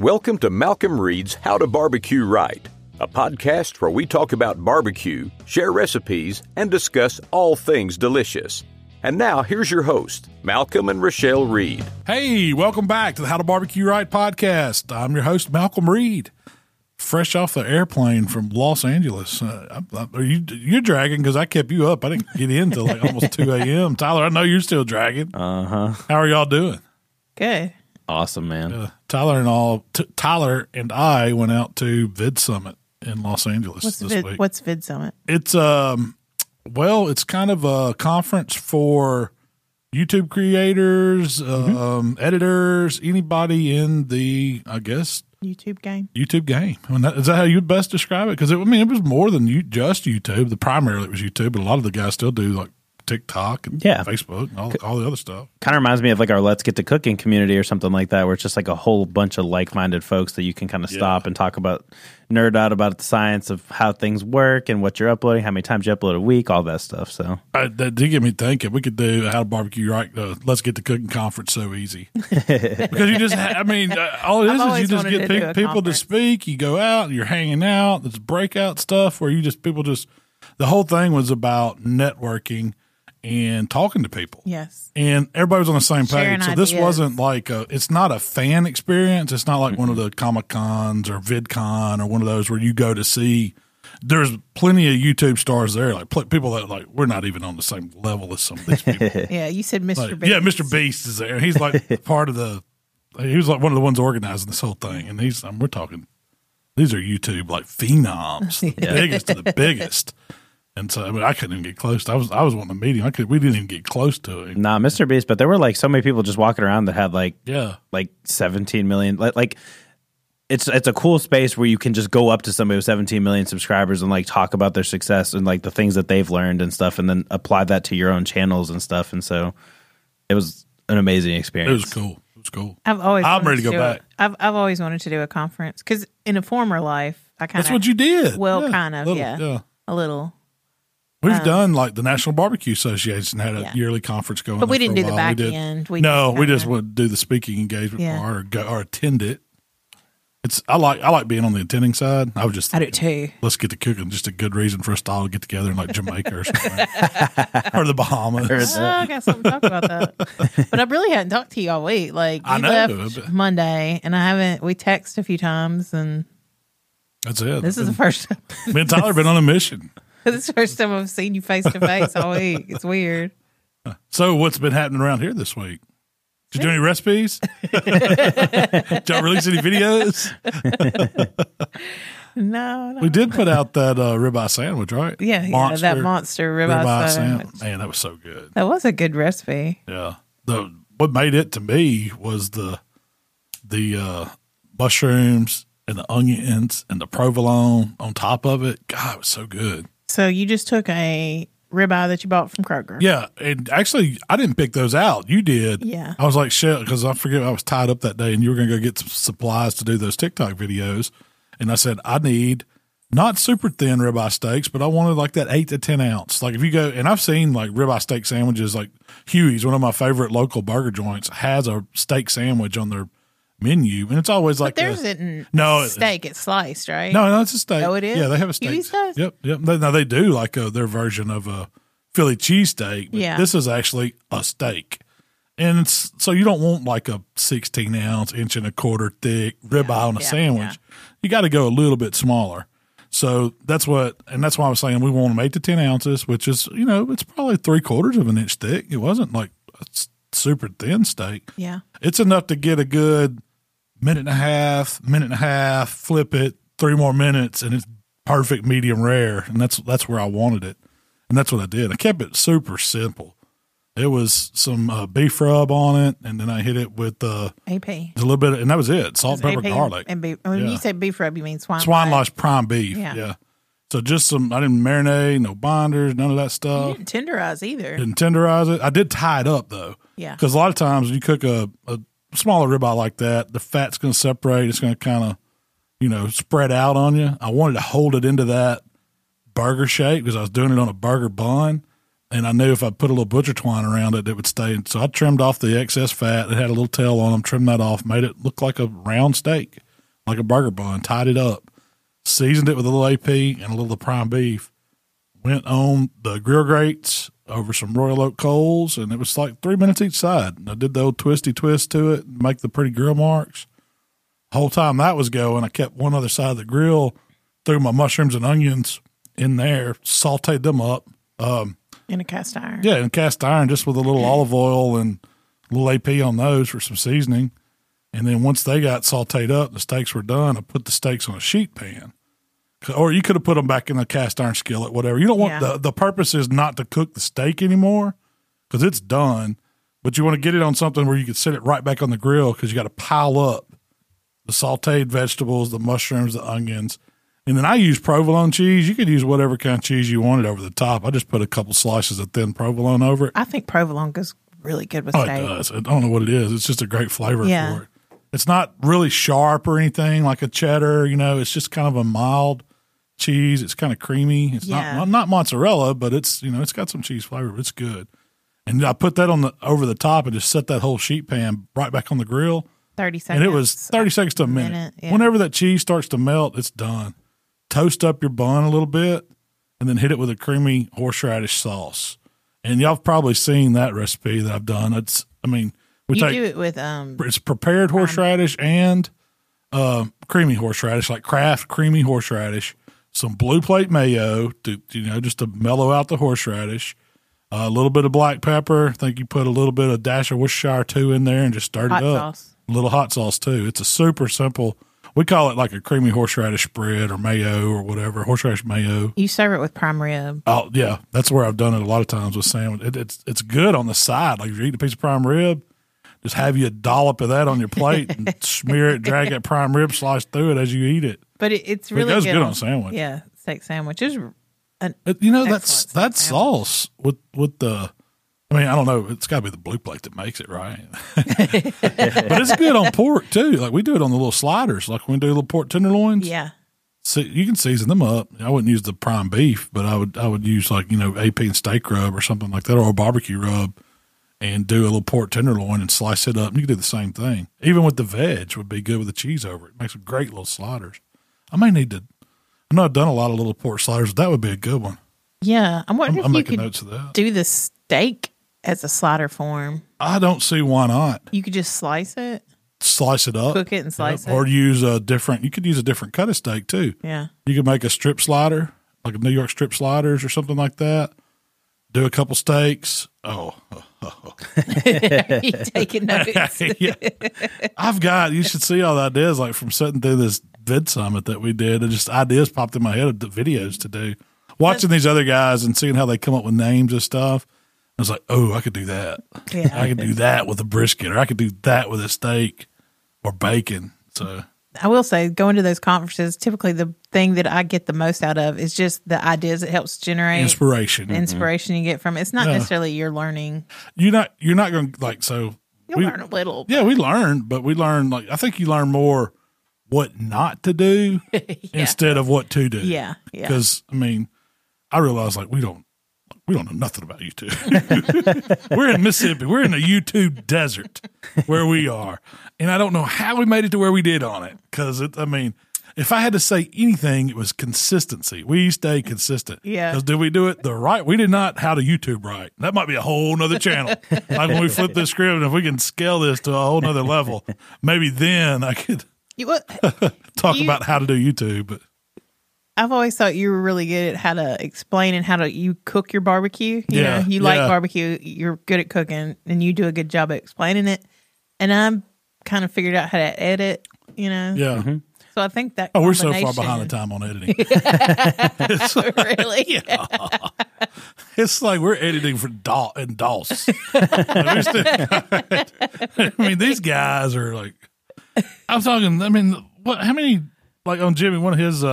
Welcome to Malcolm Reed's How to Barbecue Right, a podcast where we talk about barbecue, share recipes, and discuss all things delicious. And now, here's your host, Malcolm and Rochelle Reed. Hey, welcome back to the How to Barbecue Right podcast. I'm your host, Malcolm Reed, fresh off the airplane from Los Angeles. You're dragging because I kept you up. I didn't get in until like almost 2 a.m. Tyler, I know you're still dragging. How are y'all doing? Good. Awesome, man. Tyler and I went out to Vid Summit in Los Angeles this week. What's Vid Summit? It's well, it's kind of a conference for YouTube creators, editors, anybody in the, I guess, YouTube game. I mean, is that how you'd best describe it? Because, I mean, it was more than just YouTube. Primarily it was YouTube, but a lot of the guys still do, like, TikTok and Facebook and all the other stuff. Kind of reminds me of, like, our Let's Get to Cooking community or something like that, where it's just, like, a whole bunch of like-minded folks that you can kind of stop and talk about, nerd out about the science of how things work and what you're uploading, how many times you upload a week, all that stuff. So that did get me thinking. We could do How to Barbecue Right, Let's Get to Cooking conference so easy. Because you just, all it is you just get people to speak, you go out, you're hanging out, there's breakout stuff where you just, the whole thing was about networking and talking to people. Yes. And everybody was on the same page. So this wasn't like it's not a fan experience. It's not like one of the Comic Cons or VidCon or one of those where you go to see. There's plenty of YouTube stars there, like people that like we're not even on the same level as some of these people. Yeah, you said Mr. Beast. Yeah, Mr. Beast is there. He's like he was like one of the ones organizing this whole thing. And we're talking, these are YouTube like phenoms, biggest of the biggest. And so, I couldn't even get close. I was wanting to meet him. We didn't even get close to it. Nah, Mr. Beast, but there were like so many people just walking around that had like 17 million. Like it's a cool space where you can just go up to somebody with 17 million subscribers and like talk about their success and like the things that they've learned and stuff, and then apply that to your own channels and stuff. And so it was an amazing experience. It was cool. I'm ready to go back. I've always wanted to do a conference because in a former life, that's what you did. Well, a little. We've done like the National Barbecue Association had a yearly conference going on. But we didn't do the back end. We just would do the speaking engagement part or attend it. I like being on the attending side. I would just think, I do too. Let's get to cooking. Just a good reason for us all to get together in like Jamaica or something, or the Bahamas. I got something to talk about that. But I really hadn't talked to you all week. Like I left Monday, and I haven't. We text a few times, and that's it. This is the first time. Me and Tyler have been on a mission. This is the first time I've seen you face to face all week. It's weird. So what's been happening around here this week? Did you do any recipes? Did y'all release any videos? No. We did put out that ribeye sandwich, right? Yeah, that monster ribeye sandwich. Man, that was so good. That was a good recipe. Yeah. What made it to me was the mushrooms and the onions and the provolone on top of it. God, it was so good. So you just took a ribeye that you bought from Kroger. Yeah. And actually, I didn't pick those out. You did. Yeah. I was like, shit, because I forget I was tied up that day and you were going to go get some supplies to do those TikTok videos. And I said, I need not super thin ribeye steaks, but I wanted like that 8 to 10 ounce. Like if you go, and I've seen like ribeye steak sandwiches, like Huey's, one of my favorite local burger joints, has a steak sandwich on their menu, and it's always like steak. It's sliced, right? No, it's a steak. Oh, it is. Yeah, they have a steak. Yep. Now they do like their version of a Philly cheesesteak. Yeah, this is actually a steak, and it's, so you don't want like a 16 ounce, 1 1/4 inch thick ribeye on a sandwich. Yeah. You got to go a little bit smaller. So that's why I was saying we want them 8 to 10 ounces, which is it's probably 3/4 of an inch thick. It wasn't like a super thin steak. Yeah, it's enough to get a good. Minute and a half, flip it, 3 more minutes, and it's perfect medium rare. And that's where I wanted it. And that's what I did. I kept it super simple. It was some beef rub on it, and then I hit it with AP. A little bit, and that was it. Salt, pepper, garlic. And beef. When you say beef rub, you mean swine losh prime beef. Yeah. So just I didn't marinate, no binders, none of that stuff. You didn't tenderize either. Didn't tenderize it. I did tie it up, though. Yeah. Because a lot of times when you cook a smaller ribeye like that, the fat's going to separate. It's going to kind of, spread out on you. I wanted to hold it into that burger shape because I was doing it on a burger bun, and I knew if I put a little butcher twine around it, it would stay. So I trimmed off the excess fat. It had a little tail on them, trimmed that off, made it look like a round steak. like a burger bun, tied it up, seasoned it with a little AP and a little prime beef, went on the grill grates over some Royal Oak coals, and it was like 3 minutes each side. And I did the old twisty twist to it, make the pretty grill marks. The whole time that was going, I kept one other side of the grill, threw my mushrooms and onions in there, sauteed them up. In a cast iron. Yeah, in a cast iron, just with a little olive oil and a little AP on those for some seasoning. And then once they got sauteed up, the steaks were done. I put the steaks on a sheet pan. Or you could have put them back in a cast iron skillet, whatever. You don't want the purpose is not to cook the steak anymore because it's done, but you want to get it on something where you can set it right back on the grill because you got to pile up the sauteed vegetables, the mushrooms, the onions. And then I use provolone cheese. You could use whatever kind of cheese you wanted over the top. I just put a couple slices of thin provolone over it. I think provolone goes really good with steak. It does. I don't know what it is. It's just a great flavor for it. It's not really sharp or anything like a cheddar. You know, it's just kind of a mild cheese. It's kind of creamy. It's not mozzarella, but it's, you know, it's got some cheese flavor, but it's good. And I put that on the over the top and just set that whole sheet pan right back on the grill. 30 seconds. And it was 30 seconds to a minute. Yeah. Whenever that cheese starts to melt, it's done. Toast up your bun a little bit and then hit it with a creamy horseradish sauce. And y'all have probably seen that recipe that I've done. It's, I mean, do it with it's prepared horseradish and creamy horseradish, like Kraft creamy horseradish. Some Blue Plate mayo to, you know, just to mellow out the horseradish. A little bit of black pepper. I think you put a little bit of dash of Worcestershire too in there and just stirred it up. Sauce. A little hot sauce too. It's a super simple. We call it like a creamy horseradish spread or mayo or whatever, horseradish mayo. You serve it with prime rib. Oh yeah, that's where I've done it a lot of times with sandwich. It's good on the side. Like if you eat a piece of prime rib. Just have you a dollop of that on your plate and smear it, drag that prime rib slice through it as you eat it. But it's really good. It goes good on sandwich. Yeah, steak sandwich. You know, that sauce with the, I mean, I don't know. It's got to be the Blue Plate that makes it, right? But it's good on pork, too. Like we do it on the little sliders, like when we do little pork tenderloins. Yeah. So you can season them up. I wouldn't use the prime beef, but I would use like, you know, AP and steak rub or something like that or a barbecue rub. And do a little pork tenderloin and slice it up. And you can do the same thing. Even with the veg would be good with the cheese over it. Makes some great little sliders. I may need to – I know I've done a lot of little pork sliders. But that would be a good one. Yeah. I'm wondering if you could do the steak as a slider form. I don't see why not. You could just slice it. Slice it up. Cook it and slice it. Or use a different – you could use a different cut of steak too. Yeah. You could make a strip slider, like a New York strip sliders or something like that. Do a couple steaks. Oh. You taking notes? Yeah. You should see all the ideas like from sitting through this Vid Summit that we did. And just ideas popped in my head of the videos to do. Watching these other guys and seeing how they come up with names and stuff. I was like, oh, I could do that. Yeah. I could do that with a brisket or I could do that with a steak or bacon. So I will say going to those conferences, typically the thing that I get the most out of is just the ideas it helps generate. Inspiration you get from it. It's not necessarily you're learning. You're not going to like, so. You'll learn a little. Yeah, we learn, but we learn like, I think you learn more what not to do instead of what to do. Yeah. Yeah. Because I mean, I realized like we don't know nothing about YouTube. We're in Mississippi. We're in a YouTube desert where we are. And I don't know how we made it to where we did on it. Because, I mean, if I had to say anything, it was consistency. We stay consistent. Yeah. Because did we do it the right? We did not how to YouTube right. That might be a whole nother channel. Like when we flip this script and if we can scale this to a whole nother level, maybe then I could talk about how to do YouTube. But. I've always thought you were really good at how to explain and how to you cook your barbecue. You know, you like barbecue. You're good at cooking, and you do a good job at explaining it. And I'm kind of figured out how to edit. You know. Yeah. Mm-hmm. So I think that. Oh, we're so far behind the time on editing. It's like, really? Yeah. It's like we're editing for DOS. I mean, these guys are like. I'm talking. I mean, what? How many? Like on Jimmy, one of his.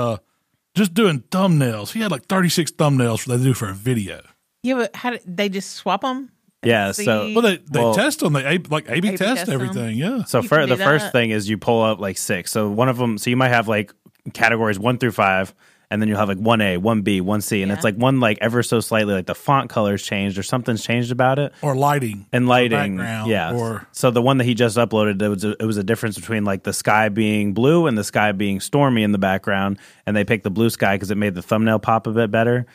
Just doing thumbnails. He had like 36 thumbnails they do for a video. Yeah, but how did they just swap them? Yeah, so well they test them. They A/B test everything. Yeah. So the first thing is you pull up like six. So one of them. So you might have like categories 1 through 5, and then you'll have like 1A, 1B, 1C, and it's like one like ever so slightly like the font color's changed or something's changed about it, or lighting, yeah. Or so the one that he just uploaded, it was a difference between like the sky being blue and the sky being stormy in the background, and they picked the blue sky because it made the thumbnail pop a bit better.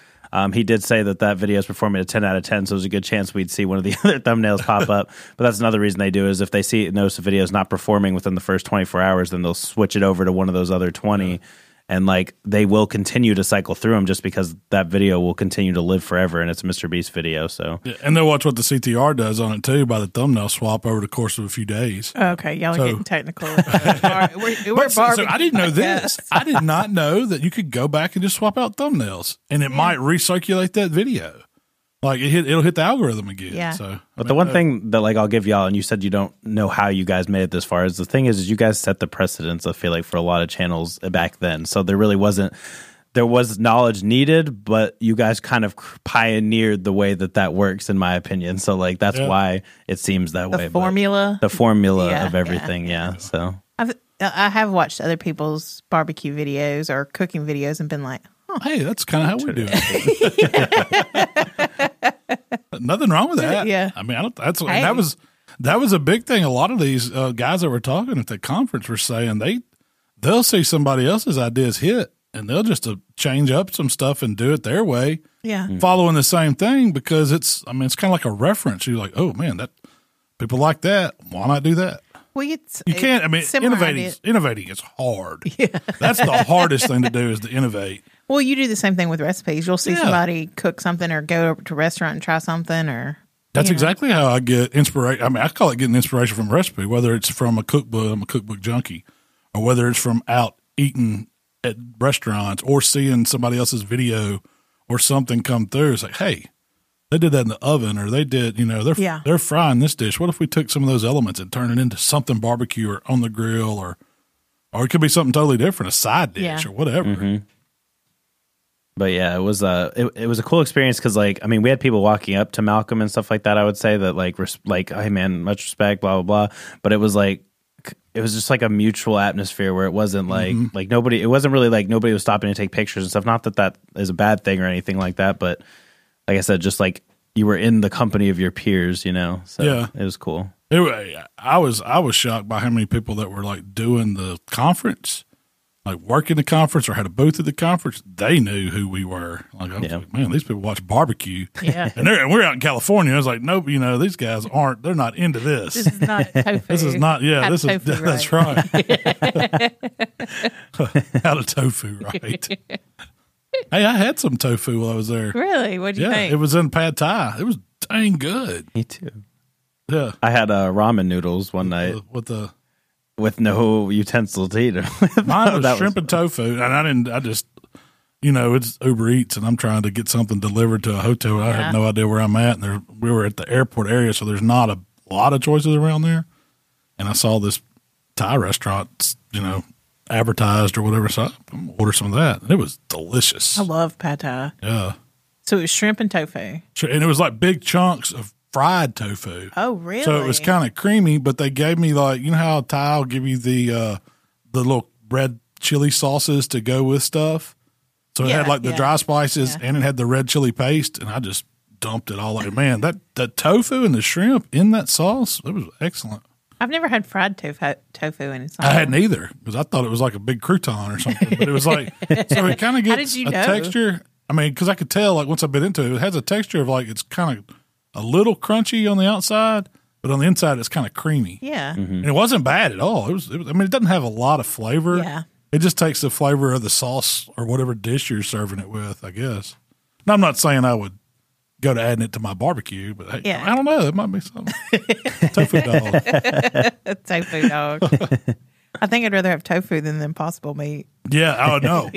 He did say that video is performing a 10 out of 10, so there's a good chance we'd see one of the other thumbnails pop up. But that's another reason they do is if they notice the video is not performing within the first 24 hours, then they'll switch it over to one of those other 20. Mm-hmm. And like they will continue to cycle through them just because that video will continue to live forever, and it's a Mr. Beast video. So yeah, and they'll watch what the CTR does on it too by the thumbnail swap over the course of a few days. Okay, y'all are getting technical. So I didn't know this. I did not know that you could go back and just swap out thumbnails, and it might recirculate that video. Like it'll hit the algorithm again. Yeah. So, but the one thing that like I'll give y'all, and you said you don't know how you guys made it this far, is the thing is you guys set the precedence, I feel like, for a lot of channels back then. So there was knowledge needed, but you guys kind of pioneered the way that works, in my opinion. So like that's why it seems that way. The formula of everything. Yeah. So I have watched other people's barbecue videos or cooking videos and been like, oh, hey, that's kind of how we do it. Nothing wrong with that. Yeah, I mean, that was a big thing. A lot of these guys that were talking at the conference were saying they'll see somebody else's ideas hit, and they'll just change up some stuff and do it their way. Yeah, following the same thing because it's kind of like a reference. You're like, oh man, that people like that. Why not do that? Well, you can't. I mean, innovating is hard. Yeah. That's the hardest thing to do is to innovate. Well, you do the same thing with recipes. You'll see somebody cook something or go to a restaurant and try something. That's exactly how I get inspiration. I mean, I call it getting inspiration from a recipe, whether it's from a cookbook, I'm a cookbook junkie, or whether it's from out eating at restaurants or seeing somebody else's video or something come through. It's like, hey, they did that in the oven, or they did, they're frying this dish. What if we took some of those elements and turned it into something barbecue or on the grill, or it could be something totally different, a side dish or whatever. Mm-hmm. But yeah, it was a cool experience because, like, I mean, we had people walking up to Malcolm and stuff like that. I would say that like, hey man, much respect, blah blah blah. But it was just like a mutual atmosphere where it wasn't like mm-hmm. like nobody. It wasn't really like nobody was stopping to take pictures and stuff. Not that is a bad thing or anything like that, but like I said, just like you were in the company of your peers, you know. So it was cool. I was shocked by how many people that were like doing the conference. Like working the conference or had a booth at the conference, they knew who we were. Like, I was like, man, these people watch barbecue. Yeah. And we're out in California. I was like, nope, these guys aren't, they're not into this. This is not tofu. This is not, this is, right. That's right. Out of tofu, right. Hey, I had some tofu while I was there. Really? What'd you think? It was in Pad Thai. It was dang good. Me too. Yeah. I had ramen noodles one night. With no utensils to eat. Mine was shrimp and tofu, and I just it's Uber Eats, and I'm trying to get something delivered to a hotel. I have no idea where I'm at, and we were at the airport area, so there's not a lot of choices around there. And I saw this Thai restaurant, advertised or whatever, so I ordered some of that, and it was delicious. I love Pad Thai. Yeah. So it was shrimp and tofu. And it was like big chunks of fried tofu. Oh, really? So it was kind of creamy, but they gave me like, how Thai will give you the little red chili sauces to go with stuff. So it had like the dry spices and it had the red chili paste, and I just dumped it all. Like, man, the tofu and the shrimp in that sauce, it was excellent. I've never had fried tofu in sauce. I hadn't either, because I thought it was like a big crouton or something, but it was like, so it kind of gets a texture. I mean, because I could tell like once I've been into it, it has a texture of like, it's kind of a little crunchy on the outside, but on the inside it's kind of creamy. Yeah. Mm-hmm. And it wasn't bad at all. It doesn't have a lot of flavor. Yeah. It just takes the flavor of the sauce or whatever dish you're serving it with, I guess. Now, I'm not saying I would go to adding it to my barbecue, but hey, I don't know. It might be something. Tofu dog. Tofu dog. I think I'd rather have tofu than the impossible meat. Yeah, I would know.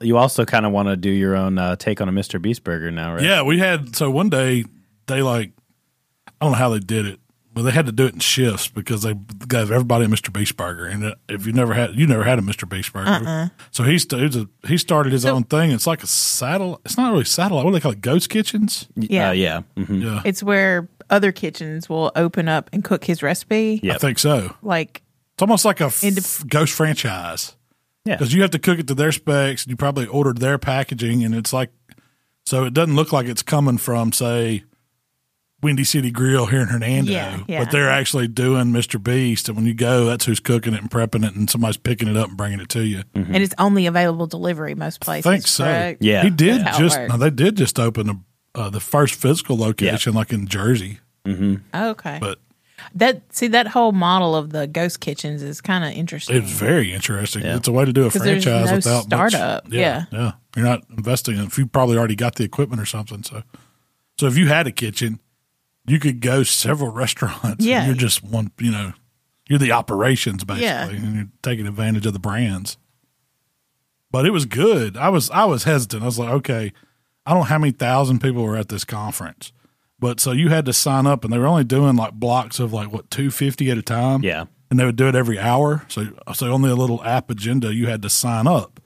You also kind of want to do your own take on a Mr. Beast Burger now, right? Yeah, we had – so one day they like – I don't know how they did it, but they had to do it in shifts because they gave everybody a Mr. Beast Burger. And if you never had a Mr. Beast Burger. Uh-uh. So he started his own thing. It's like a satellite – it's not really satellite. What do they call it? Ghost kitchens? Yeah. Yeah. Mm-hmm. Yeah. It's where other kitchens will open up and cook his recipe. Yep. I think so. Like – it's almost like a ghost franchise. Yeah. Because you have to cook it to their specs. You probably ordered their packaging, and it's like – so it doesn't look like it's coming from, say, Windy City Grill here in Hernando. Yeah, yeah. But they're actually doing Mr. Beast, and when you go, that's who's cooking it and prepping it, and somebody's picking it up and bringing it to you. Mm-hmm. And it's only available delivery most places. I think so. Correct? Yeah. They did just open the first physical location, like in Jersey. Mm-hmm. Oh, okay. But – That whole model of the ghost kitchens is kind of interesting. It's very interesting. Yeah. It's a way to do a franchise without startup. Yeah, you're not investing in it. If you probably already got the equipment or something. So if you had a kitchen, you could go several restaurants. Yeah, and you're just one. You know, you're the operations basically, and you're taking advantage of the brands. But it was good. I was hesitant. I was like, okay, I don't know how many thousand people were at this conference. But so you had to sign up, and they were only doing like blocks of like, what, 250 at a time? Yeah. And they would do it every hour. So on the little app agenda, you had to sign up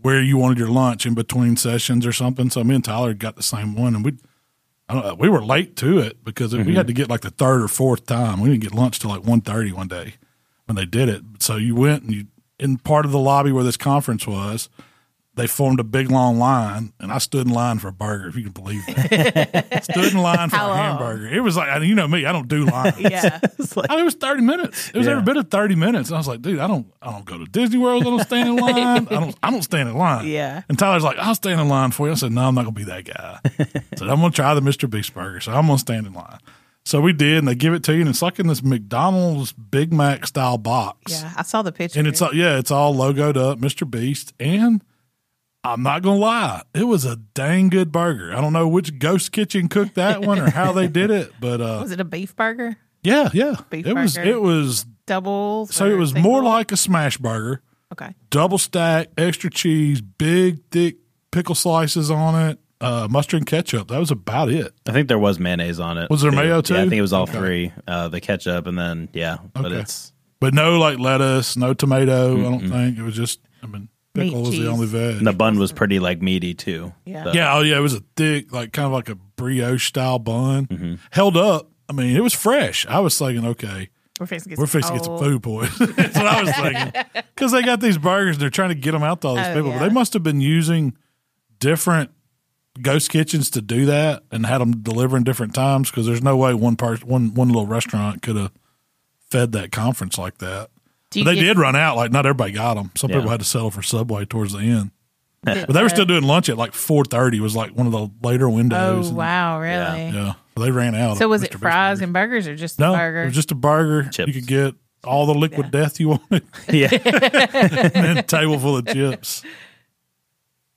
where you wanted your lunch in between sessions or something. So me and Tyler got the same one, and we were late to it because we had to get like the third or fourth time. We didn't get lunch till like 1:30 one day when they did it. So you went, and in part of the lobby where this conference was, they formed a big, long line, and I stood in line for a burger, if you can believe that. Stood in line for a hamburger. It was like, you know me, I don't do lines. Yeah. It was 30 minutes. It was every bit of 30 minutes. And I was like, dude, I don't go to Disney World. I don't stand in line. I don't stand in line. Yeah. And Tyler's like, I'll stand in line for you. I said, no, I'm not going to be that guy. I said, I'm going to try the Mr. Beast Burger, so I'm going to stand in line. So we did, and they give it to you, and it's like in this McDonald's Big Mac style box. Yeah, I saw the picture. And it's all logoed up, Mr. Beast, and – I'm not going to lie, it was a dang good burger. I don't know which ghost kitchen cooked that one or how they did it, but was it a beef burger? Yeah, yeah. It was double. So it was single? More like a smash burger. Okay. Double stack, extra cheese, big thick pickle slices on it, mustard and ketchup. That was about it. I think there was mayonnaise on it. Was there mayo too? Yeah, I think it was all three. The ketchup and then but no like lettuce, no tomato, I don't think. It was just pickle was the only veg. And the bun was pretty like meaty too. Yeah. So. Yeah. Oh yeah. It was a thick, like kind of like a brioche style bun. Mm-hmm. Held up. I mean, it was fresh. I was thinking, okay, we're fixing to get some food poisoning. That's what I was thinking. Because they got these burgers and they're trying to get them out to all these people. Yeah. But they must have been using different ghost kitchens to do that and had them delivering different times. Because there's no way one little restaurant could have fed that conference like that. They did run out. Like, not everybody got them. Some people had to settle for Subway towards the end. But they were still doing lunch at like 4:30 was like one of the later windows. Oh, wow, really? Yeah. They ran out. So was it fries and burgers or just a burger? No, it was just a burger. Chips. You could get all the liquid death you wanted. Yeah. And then a table full of chips.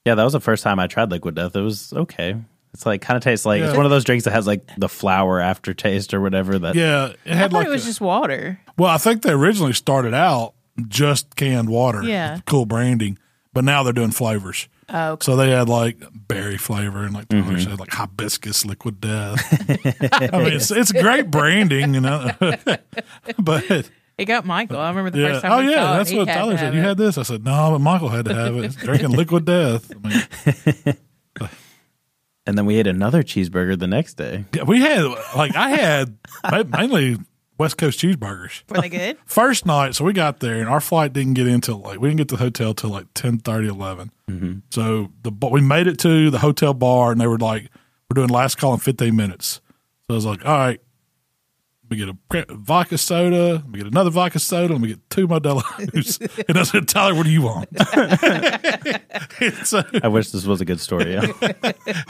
Yeah, that was the first time I tried liquid death. It was okay. It's like kind of tastes like it's one of those drinks that has like the flour aftertaste or whatever. That I thought it was just water. Well, I think they originally started out just canned water. Yeah, cool branding, but now they're doing flavors. Oh, okay. So they had like berry flavor and like Tyler said, like hibiscus liquid death. I mean, it's great branding, you know. But it got Michael. I remember the first time. Oh yeah, that's what Tyler said. You had this? I said no, but Michael had to have it. Drinking liquid death. I mean, and then we ate another cheeseburger the next day. Yeah, I had mainly West Coast cheeseburgers. Were they good? First night, so we got there, and our flight didn't get in till like we didn't get to the hotel till like 10:30, 11. Mm-hmm. So we made it to the hotel bar, and they were like, "We're doing last call in 15 minutes." So I was like, "All right, we get a vodka soda, we get another vodka soda, and we get two Modelos." And I said, "Tyler, what do you want?" I wish this was a good story. Yeah.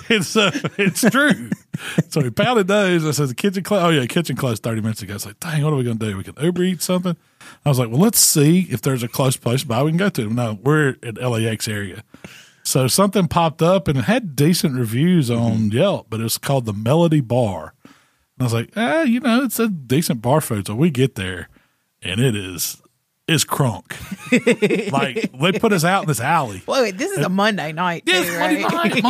It's true. So we pounded those. I said, the kitchen closed. Oh, yeah, kitchen closed 30 minutes ago. It's like, dang, what are we going to do? We can Uber eat something? I was like, well, let's see if there's a close place by we can go to. No, we're at LAX area. So something popped up, and it had decent reviews on Yelp, but it was called the Melody Bar. And I was like, it's a decent bar food. So we get there, and it's crunk. Like, they put us out in this alley. Whoa, this is a Monday night. Yes, right?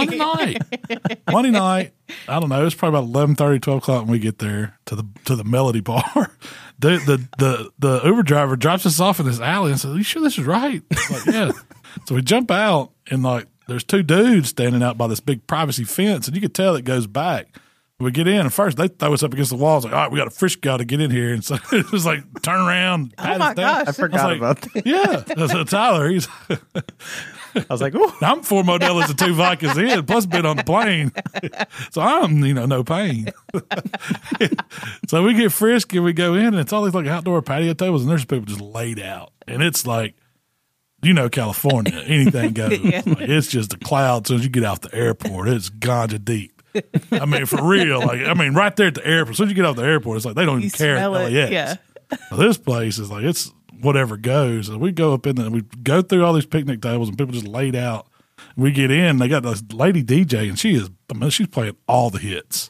Monday night. I don't know. It's probably about 11:30, 12 o'clock when we get there to the Melody Bar. The Uber driver drops us off in this alley and says, "Are you sure this is right?" Like, yeah. So we jump out, and like, there's two dudes standing out by this big privacy fence, and you could tell it goes back. We get in, and first they throw us up against the walls. Like, all right, we got a fish guy to get in here, and so it was like turn around. Oh my gosh, I forgot about that. Yeah, so Tyler, he's. I was like, ooh, I'm 4 Modelos and 2 vodkas in, plus been on the plane, so I'm no pain. So we get frisky, and we go in, and it's all these like outdoor patio tables, and there's people just laid out, and it's like. California, anything goes. Yeah. Like, it's just a cloud. As soon as you get off the airport, it's ganja deep. I mean, for real. Like, I mean, right there at the airport. As soon as you get off the airport, it's like they don't even care at LAX. Yeah. Now, this place is like it's whatever goes. And we go up in there, we go through all these picnic tables, and people just laid out. We get in, they got this lady DJ, and she's playing all the hits,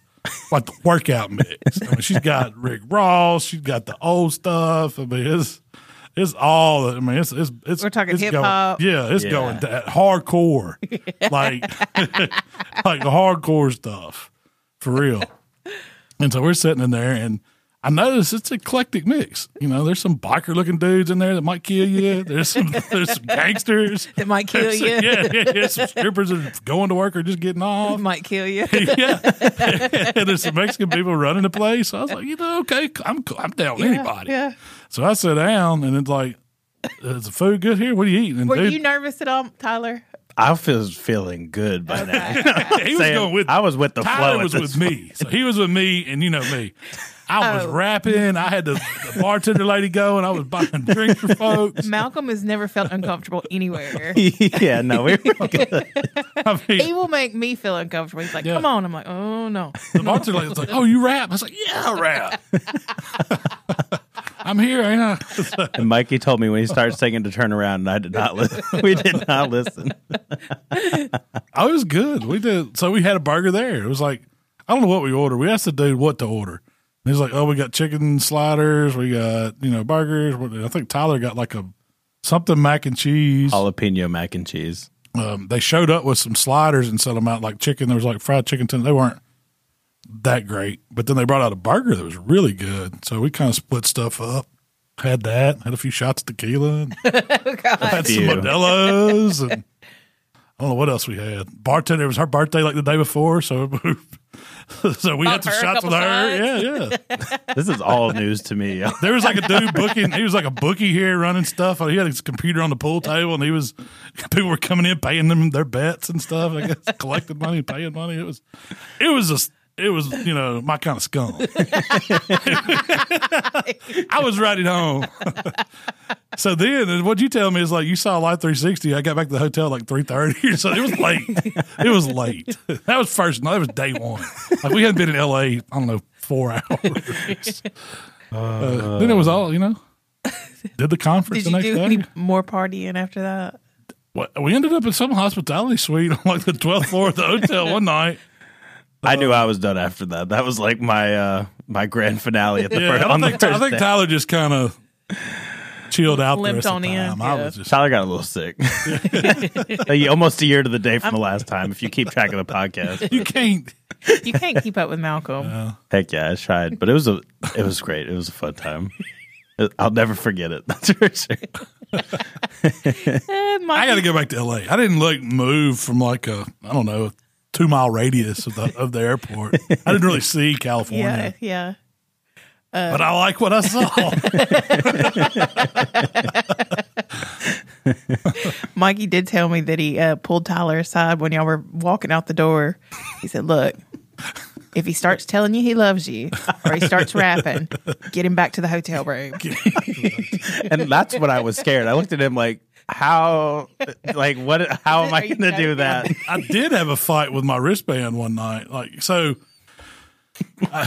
like the workout mix. I mean, she's got Rick Ross, she's got the old stuff. I mean, it's all. I mean, it's we're talking hip hop. Yeah, it's going to hardcore, like the hardcore stuff for real. And so we're sitting in there, and I noticed it's an eclectic mix. You know, there's some biker looking dudes in there that might kill you. There's some gangsters that might kill you. Yeah. Some strippers are going to work or just getting off. It might kill you. Yeah. And there's some Mexican people running the place. So I was like, okay, I'm down with anybody. Yeah. So I sit down, and it's like, is the food good here? What are you eating? And Were you nervous at all, Tyler? I was feeling good by now. He was going with me. I was with the Tyler flow. Tyler was with me. So he was with me, and you know me. I was rapping. I had the bartender lady going. I was buying drinks for folks. Malcolm has never felt uncomfortable anywhere. Yeah, no, we were good. I mean, he will make me feel uncomfortable. He's like, come on. I'm like, oh, no. The bartender lady was like, oh, you rap? I was like, yeah, I rap. I'm here, ain't I? And Mikey told me when he starts singing to turn around, and I did not listen. We did not listen. I was good. We did. So we had a burger there. It was like, I don't know what we ordered. We asked the dude what to order. He's like, oh, we got chicken sliders, we got burgers. I think Tyler got like something mac and cheese, jalapeno mac and cheese. They showed up with some sliders and set them out like chicken. There was like fried chicken tenders. They weren't that great, but then they brought out a burger that was really good. So we kind of split stuff up. Had that. Had a few shots of tequila. Had some Modelos, and I don't know what else we had. Bartender, it was her birthday like the day before, so we had some shots with her. Yeah. This is all news to me. There was like a dude booking. He was like a bookie here running stuff. He had his computer on the pool table, and people were coming in paying them their bets and stuff. I guess collecting money, paying money. It was my kind of scum. I was riding home. So then what you tell me is like you saw Live 360. I got back to the hotel like 3:30. So it was late. That was first. No, that was day one. Like we hadn't been in L.A. I don't know 4 hours. Then it was all Did the conference the next day? Did you do any more partying after that? We ended up in some hospitality suite on like the 12th floor of the hotel one night. I knew I was done after that. That was like my my grand finale at the first. I think Tyler just kind of chilled out the rest of the time. Tyler got a little sick. Almost a year to the day from the last time. If you keep track of the podcast, you can't keep up with Malcolm. Heck yeah, I tried, but it was great. It was a fun time. I'll never forget it. That's for sure. I got to go back to LA. I didn't move from like a 2-mile radius of the airport. I didn't really see California. Yeah. But I like what I saw. Mikey did tell me that he pulled Tyler aside when y'all were walking out the door. He said, look, if he starts telling you he loves you or he starts rapping, get him back to the hotel room. And that's when I was scared. I looked at him like, how am I going to do that? I did have a fight with my wristband one night. Like, so,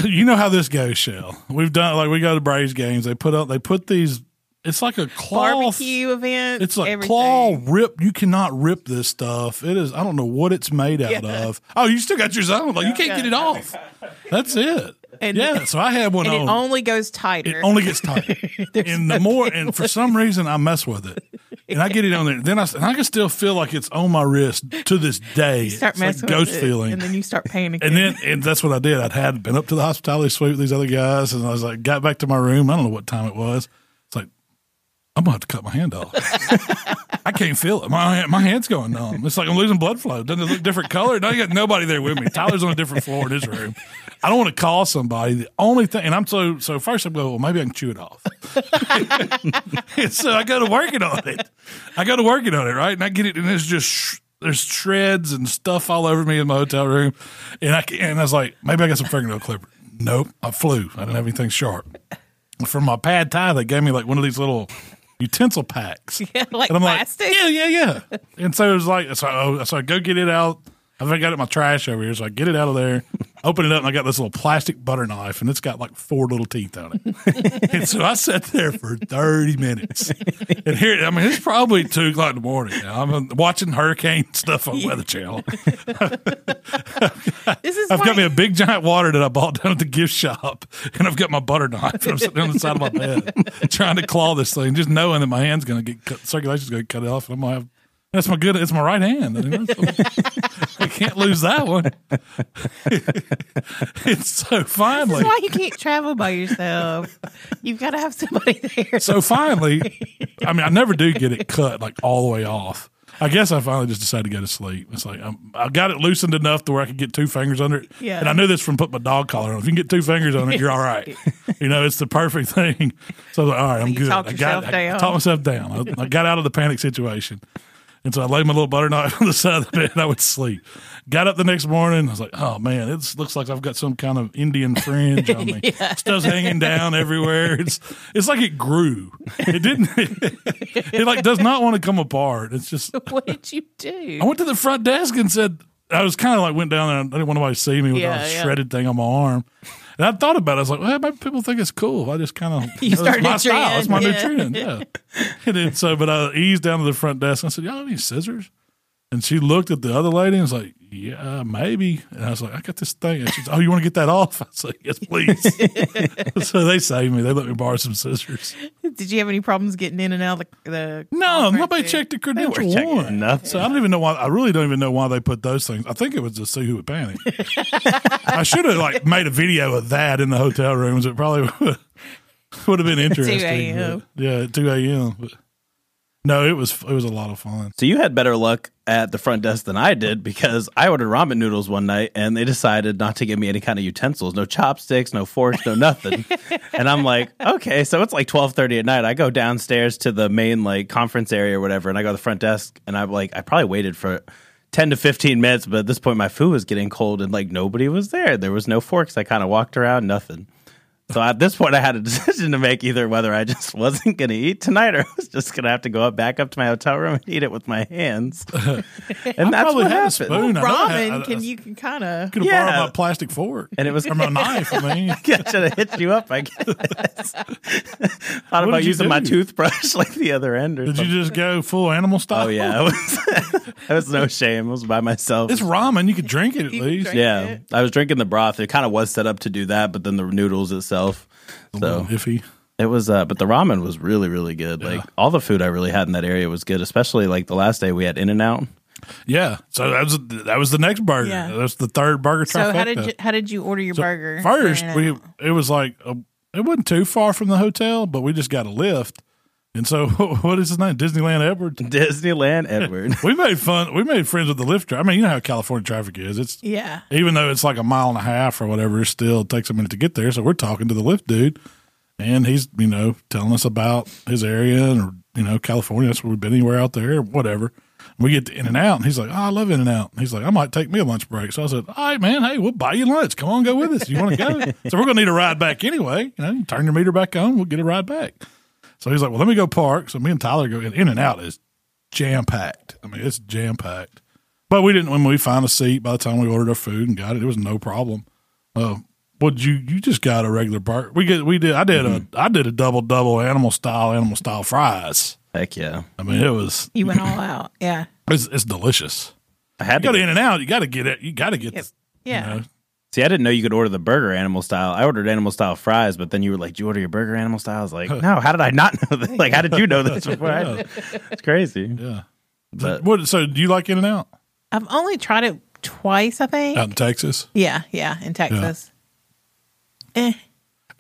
you know how this goes, Shell. We've done, like, we go to Braves games. They put these, it's like a cloth. Barbecue event. It's like everything. Claw rip. You cannot rip this stuff. It is, I don't know what it's made out of. Oh, you still got yours on. Like, you can't get it off. That's it. And so I had one on. It only goes tighter. It only gets tighter. And for some reason, I mess with it. And I get it on there. Then I can still feel like it's on my wrist to this day. You start messing with ghost feeling. And then you start panicking. And that's what I did. I'd been up to the hospitality suite with these other guys, and I was like, got back to my room. I don't know what time it was. It's like, I'm going to have to cut my hand off. I can't feel it. My hand's going numb. It's like I'm losing blood flow. Doesn't it look different color? Now you got nobody there with me. Tyler's on a different floor in his room. I don't want to call somebody. The only thing, and I'm so first I'm going, well, maybe I can chew it off. So I go to working on it. Right? And I get it, and it's just there's shreds and stuff all over me in my hotel room. And I was like, maybe I got some fingernail clipper. Nope. I flew. I didn't have anything sharp. From my Pad Thai, they gave me like one of these little utensil packs. Yeah, like plastic? Like, yeah. And so it was like, so I go get it out. I think I got it in my trash over here. So I get it out of there, open it up, and I got this little plastic butter knife, and it's got like 4 little teeth on it. And so I sat there for 30 minutes. And here, I mean, it's probably 2 o'clock in the morning now. I'm watching hurricane stuff on Weather Channel. I've got me a big giant water that I bought down at the gift shop, and I've got my butter knife, and I'm sitting on the side of my bed trying to claw this thing, just knowing that my hand's going to get cut, circulation's going to cut off, and I'm going to have. That's my good. It's my right hand. I can't lose that one. It's so finally. This is why you can't travel by yourself. You've got to have somebody there. So finally, I mean, I never do get it cut like all the way off. I guess I finally just decided to go to sleep. It's like I got it loosened enough to where I could get 2 fingers under it. Yeah. And I knew this from putting my dog collar on. If you can get 2 fingers on it, you're all right. You know, it's the perfect thing. So I was like, all right, I'm good. I talked myself down. I got out of the panic situation. And so I laid my little butter knife on the side of the bed and I would sleep. Got up the next morning. I was like, oh, man, it looks like I've got some kind of Indian fringe on me. Yeah. Stuff's hanging down everywhere. It's like it grew. It didn't. It like does not want to come apart. It's just. What did you do? I went to the front desk and said, I was kind of like went down there. I didn't want nobody to see me with a shredded thing on my arm. And I thought about it. I was like, well, maybe people think it's cool. I just kind of, that's my style. That's my new trend. Yeah. And then, but I eased down to the front desk. And I said, y'all have any scissors? And she looked at the other lady and was like, yeah, maybe. And I was like, I got this thing. And she's like, oh, you want to get that off? I was like, yes, please. So they saved me. They let me borrow some scissors. Did you have any problems getting in and out of the No, nobody checked the credential one. Nothing. So I don't even know why. I really don't even know why they put those things. I think it was to see who would panic. I should have like made a video of that in the hotel rooms. It probably would have been interesting. 2 a.m. Yeah, at 2 a.m. No, it was a lot of fun. So you had better luck at the front desk than I did because I ordered ramen noodles one night and they decided not to give me any kind of utensils, no chopsticks, no forks, no nothing. And I'm like, okay, so it's like 12:30 at night. I go downstairs to the main like conference area or whatever, and I go to the front desk, and I'm like, I probably waited for 10 to 15 minutes, but at this point my food was getting cold and like nobody was there. There was no forks. I kind of walked around, nothing. So at this point, I had a decision to make either whether I just wasn't going to eat tonight or I was just going to have to go back up to my hotel room and eat it with my hands. And that's what happened. Well, ramen, you can kind of... Could have borrowed my plastic fork. And it was... Or my knife, I mean. I should have hit you up, I guess. Thought about using my toothbrush like the other end or something. Did you just go full animal style? Oh, yeah. It was no shame. I was by myself. It's ramen. You could drink it at least. Yeah. I was drinking the broth. It kind of was set up to do that, but then the noodles itself. So iffy. It was, but the ramen was really, really good. Yeah. Like all the food I really had in that area was good, especially like the last day we had In-N-Out. Yeah, so that was the next burger. Yeah. That's the third burger. So how did you order your burger? First, it was like it wasn't too far from the hotel, but we just got a Lyft. And so, what is his name? Disneyland Edward. We made friends with the Lyft driver. I mean, you know how California traffic is. It's even though it's like a mile and a half or whatever, it still takes a minute to get there. So we're talking to the Lyft dude, and he's telling us about his area and California. That's where we've been, anywhere out there, or whatever. And we get to In-N-Out, and he's like, "Oh, I love In-N-Out." He's like, "I might take me a lunch break." So I said, "All right, man. Hey, we'll buy you lunch. Come on, go with us. You want to go?" So we're gonna need a ride back anyway. You turn your meter back on. We'll get a ride back. So he's like, well, let me go park. So me and Tyler go, and In-N-Out is jam-packed. I mean, it's jam-packed. But we didn't, when we found a seat, by the time we ordered our food and got it, it was no problem. Well, you just got a regular burger. I did a double-double animal-style fries. Heck yeah. I mean, it was. You went all out, yeah. It's delicious. You go to In-N-Out, you got to get it. You got to get this. Yeah. See, I didn't know you could order the burger animal style. I ordered animal style fries, but then you were like, "Do you order your burger animal style?" I was like, "No, how did I not know this? Like, how did you know this before?" It's crazy. Yeah. But so do you like In-N-Out? I've only tried it twice, I think. Out in Texas? Yeah, in Texas. Yeah.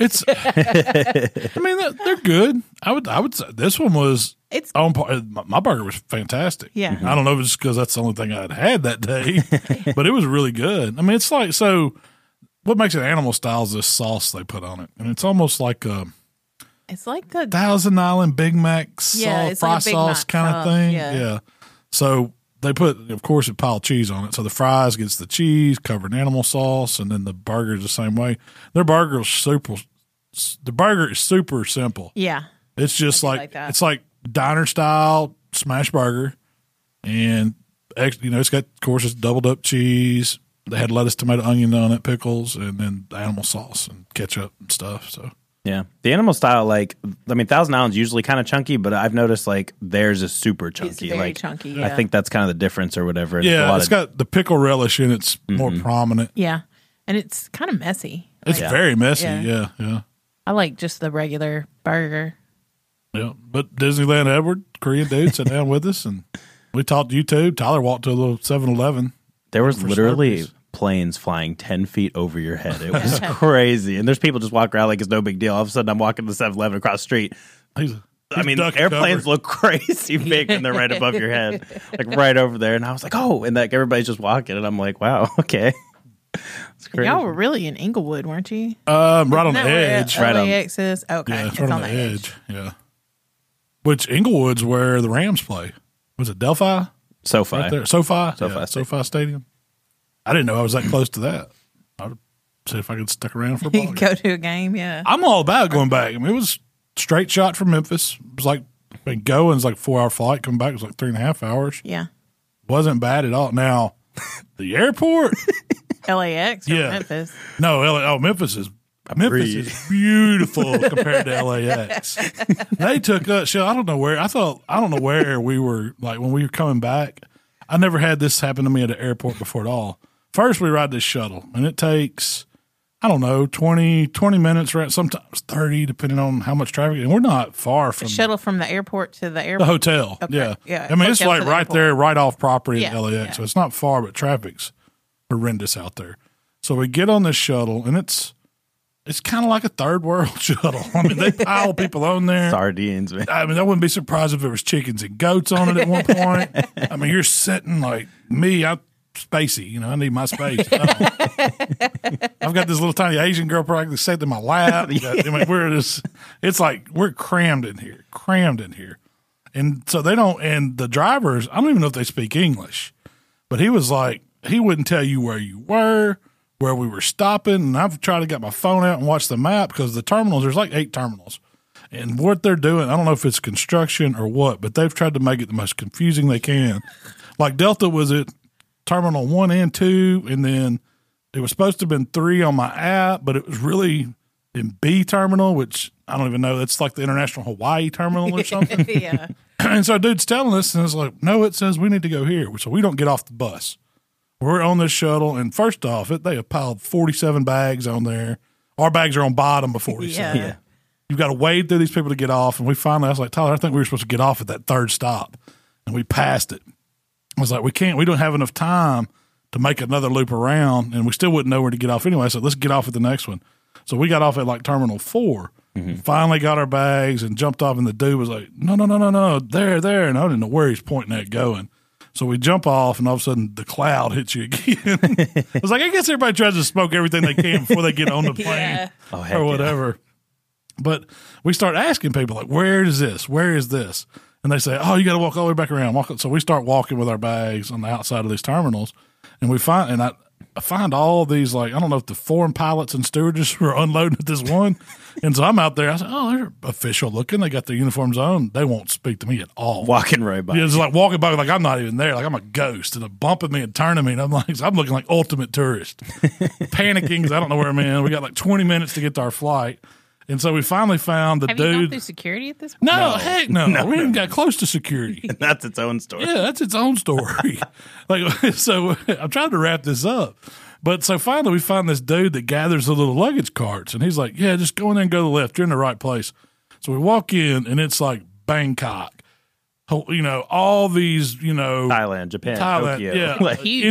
It's. I mean, they're good. I would say this one was. It's on par. My burger was fantastic. Yeah. Mm-hmm. I don't know if it's because that's the only thing I'd had that day, but it was really good. I mean, it's like, so what makes it animal style is this sauce they put on it. And it's almost like a. It's like a Thousand Island Big Mac sauce, fry like sauce kind of thing. Yeah. So they put, of course, a pile of cheese on it. So the fries gets the cheese covered in animal sauce, and then the burger is the same way. The burger is super simple. Yeah. It's just like it's like diner style smash burger, and it's got, of course, it's doubled up cheese. They had lettuce, tomato, onion on it, pickles, and then the animal sauce and ketchup and stuff. So. Yeah. The animal style, Thousand Island's usually kind of chunky, but I've noticed, theirs is super chunky. It's very chunky, yeah. I think that's kind of the difference or whatever. Yeah, it's got the pickle relish in it's more prominent. Yeah, and it's kind of messy. It's very messy, yeah. I like just the regular burger. Yeah, but Disneyland Edward, Korean dude, sat down with us, and we talked YouTube. Tyler walked to a little 7-Eleven. There was literally... Slurpees. Planes flying 10 feet over your head. It was crazy. And there's people just walk around like it's no big deal. All of a sudden, I'm walking to 7-Eleven across the street. Airplanes look crazy big and they're right above your head, right over there. And I was like, oh, and everybody's just walking. And I'm like, wow, okay. It's crazy. Y'all were really in Inglewood, weren't you? Right on the edge. Right on the LAX is? Okay. Yeah, it's right on the edge. Yeah. Which Inglewood's where the Rams play. Was it Delphi? SoFi. Right there. SoFi Stadium. I didn't know I was that close to that. I would see if I could stick around for a ball game. Go to a game, yeah. I'm all about going back. I mean, it was straight shot from Memphis. It was going is 4-hour flight. Coming back was 3.5 hours. Yeah. Wasn't bad at all. Now, the airport. LAX or Memphis? No, Memphis is beautiful compared to LAX. They took us. So I don't know where we were, when we were coming back. I never had this happen to me at an airport before at all. First, we ride this shuttle, and it takes, 20 minutes, right? Sometimes 30, depending on how much traffic. And we're not far from the shuttle from the airport to the airport. The hotel, okay. Yeah. I mean, it's right there, right off property at LAX. Yeah. So it's not far, but traffic's horrendous out there. So we get on this shuttle, and it's kind of like a third world shuttle. I mean, they pile people on there. Sardines, man. I mean, I wouldn't be surprised if there was chickens and goats on it at one point. I mean, you're sitting like me. I'm spacey. I need my space. I've got this little tiny Asian girl practically sitting in my lap. I mean, we're crammed in here. And so they don't, and the drivers, I don't even know if they speak English, but he was like, he wouldn't tell you where you were. Where we were stopping, and I've tried to get my phone out and watch the map because the terminals, there's 8 terminals. And what they're doing, I don't know if it's construction or what, but they've tried to make it the most confusing they can. Delta was at Terminal 1 and 2, and then it was supposed to have been 3 on my app, but it was really in B terminal, which I don't even know. That's the International Hawaii terminal or something. Yeah. And so dude's telling us, and it's no, it says we need to go here. So we don't get off the bus. We're on this shuttle, and first off, they have piled 47 bags on there. Our bags are on bottom of 47. Yeah. You've got to wade through these people to get off, and I was like, Tyler, I think we were supposed to get off at that third stop, and we passed it. I was like, we don't have enough time to make another loop around, and we still wouldn't know where to get off anyway, so let's get off at the next one. So we got off at Terminal 4, finally got our bags and jumped off, and the dude was like, no, there, and I didn't know where he's pointing at going. So we jump off, and all of a sudden, the cloud hits you again. I was like, I guess everybody tries to smoke everything they can before they get on the plane or whatever. Yeah. But we start asking people, where is this? Where is this? And they say, oh, you got to walk all the way back around. So we start walking with our bags on the outside of these terminals, and I find all these, I don't know if the foreign pilots and stewardesses were unloading at this one. And so I'm out there. I said, oh, they're official looking. They got their uniforms on. They won't speak to me at all. Walking right by. Yeah, it's walking by. I'm not even there. I'm a ghost. And they're bumping me and turning me. And I'm looking like ultimate tourist. Panicking because I don't know where I'm in. We got 20 minutes to get to our flight. And so we finally found the dude. Have you gone through security at this point? No, heck no. We even got close to security. And that's its own story. Yeah, that's its own story. So I'm trying to wrap this up. But so finally we find this dude that gathers the little luggage carts. And he's like, yeah, just go in there and go to the left. You're in the right place. So we walk in, and it's Bangkok. All these, Thailand, Japan, Tokyo. Yeah, Indonesia.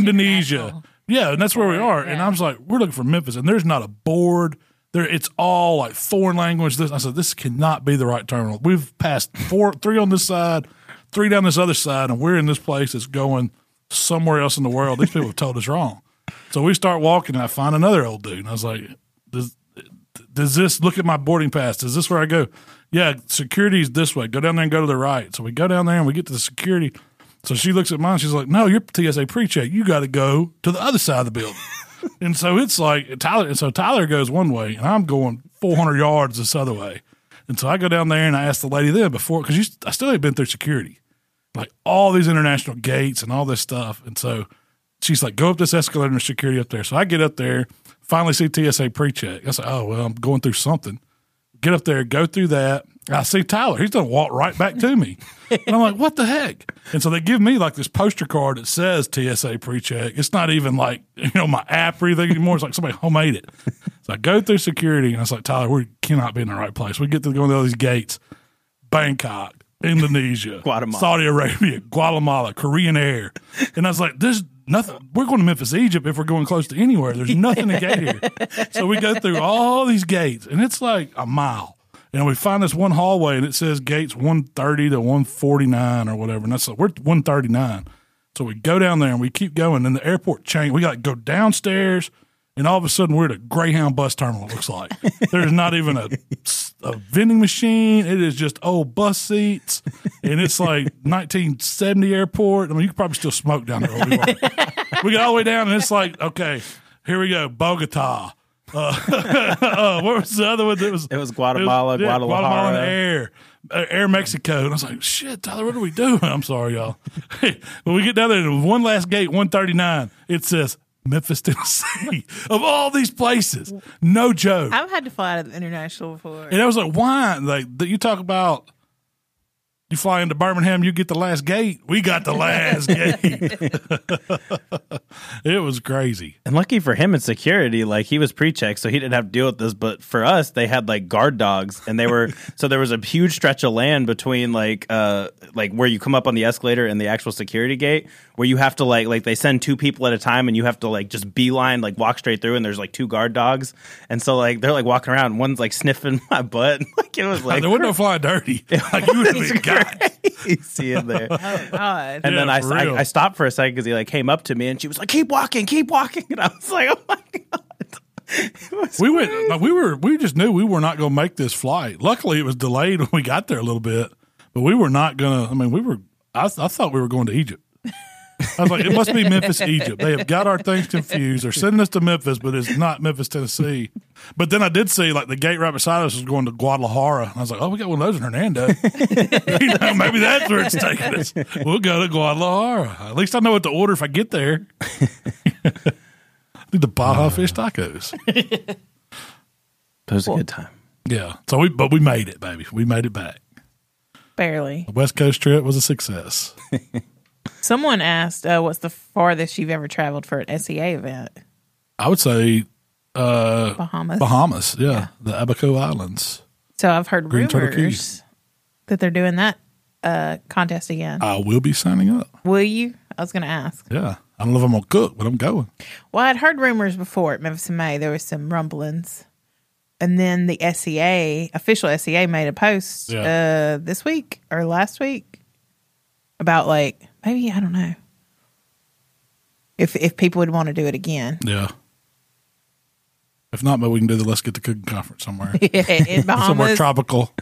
International. Yeah, and that's where we are. Yeah. And I was like, we're looking for Memphis. And there's not a board. It's all like foreign language. This, I said, this cannot be the right terminal. We've passed three on this side, three down this other side, and we're in this place that's going somewhere else in the world. These people have told us wrong. So we start walking, and I find another old dude. And I was like, does this – look at my boarding pass. Is this where I go? Yeah, security's this way. Go down there and go to the right. So we go down there, and we get to the security. So she looks at mine. She's like, no, you're TSA pre-check. You got to go to the other side of the building. And so it's like Tyler. And so Tyler goes one way, and I'm going 400 yards this other way. And so I go down there, and I ask the lady then before, because I still ain't been through security, like all these international gates and all this stuff. And so she's like, go up this escalator and security up there. So I get up there, finally see TSA pre-check. I say, oh, well, I'm going through something. Get up there, go through that. I see Tyler. He's going to walk right back to me. And I'm like, what the heck? And so they give me like this poster card that says TSA pre-check. It's not even like, you know, my app or anything anymore. It's like somebody homemade it. So I go through security, and I was like, Tyler, we cannot be in the right place. We get to go through all these gates. Bangkok, Indonesia, Guatemala, Saudi Arabia, Guatemala, Korean Air. And I was like, there's nothing. We're going to Memphis, Egypt if we're going close to anywhere. There's nothing to get here. So we go through all these gates, and it's like a mile. And we find this one hallway, and it says gates 130 to 149 or whatever. And that's like, we're 139. So we go down there, and we keep going. And the airport chain, we got to go downstairs, and all of a sudden, we're at a Greyhound bus terminal, it looks like. There's not even a vending machine. It is just old bus seats. And it's like 1970 airport. I mean, you could probably still smoke down there. We get all the way down, and it's like, okay, here we go, Bogota. What was the other one? It was Guatemala, Guadalajara, Air Mexico. And I was like, shit, Tyler, what are we doing? I'm sorry, y'all. When we get down there, one last gate, 139, it says Memphis, Tennessee, of all these places. No joke. I've had to fly out of the international before. And I was like, why? Like, you talk about you fly into Birmingham, you get the last gate. We got the last gate. It was crazy. And lucky for him in security, like he was pre-checked, so he didn't have to deal with this. But for us, they had like guard dogs, and they were so there was a huge stretch of land between like where you come up on the escalator and the actual security gate, where you have to like they send two people at a time, and you have to like just beeline, like walk straight through, and there's like two guard dogs, and so like they're like walking around, and one's like sniffing my butt, like it was like there wasn't no fly dirty, like you would have been got. See him there. Oh, God. And yeah, then I stopped for a second because he like came up to me, and she was like, keep walking. And I was like, oh, my God. We went, like, we just knew we were not going to make this flight. Luckily, it was delayed when we got there a little bit, but we were not going to. I mean, I thought we were going to Egypt. I was like, it must be Memphis, Egypt. They have got our things confused. They're sending us to Memphis, but it's not Memphis, Tennessee. But then I did see, like, the gate right beside us was going to Guadalajara. And I was like, oh, we got one of those in Hernando. You know, maybe that's where it's taking us. We'll go to Guadalajara. At least I know what to order if I get there. I think the Baja fish tacos. That was a good time. Yeah. So we made it, baby. We made it back. Barely. The West Coast trip was a success. Someone asked, what's the farthest you've ever traveled for an SEA event? I would say Bahamas. Bahamas, yeah. The Abaco Islands. So I've heard rumors that they're doing that contest again. I will be signing up. Will you? I was going to ask. Yeah. I don't know if I'm going to cook, but I'm going. Well, I'd heard rumors before at Memphis in May. There was some rumblings. And then the SEA, official SEA, made a post this week or last week about like, maybe, I don't know, if people would want to do it again. Yeah. If not, maybe we can do the Let's Get to Cooking conference somewhere. In Bahamas. Somewhere tropical.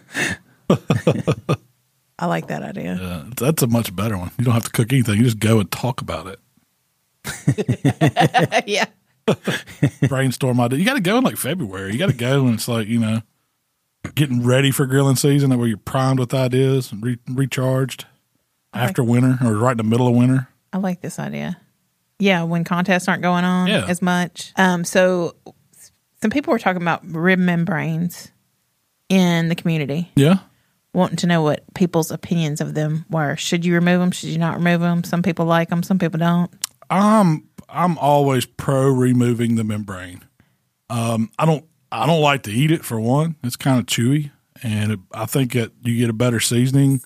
I like that idea. Yeah, that's a much better one. You don't have to cook anything. You just go and talk about it. Yeah. Brainstorm idea. You got to go in like February. You got to go when it's like, you know, getting ready for grilling season, where you're primed with ideas and recharged. After winter or right in the middle of winter. I like this idea. Yeah, when contests aren't going on as much. So some people were talking about rib membranes in the community. Yeah. Wanting to know what people's opinions of them were. Should you remove them? Should you not remove them? Some people like them. Some people don't. I'm always pro removing the membrane. I don't like to eat it, for one. It's kind of chewy. And I think that you get a better seasoning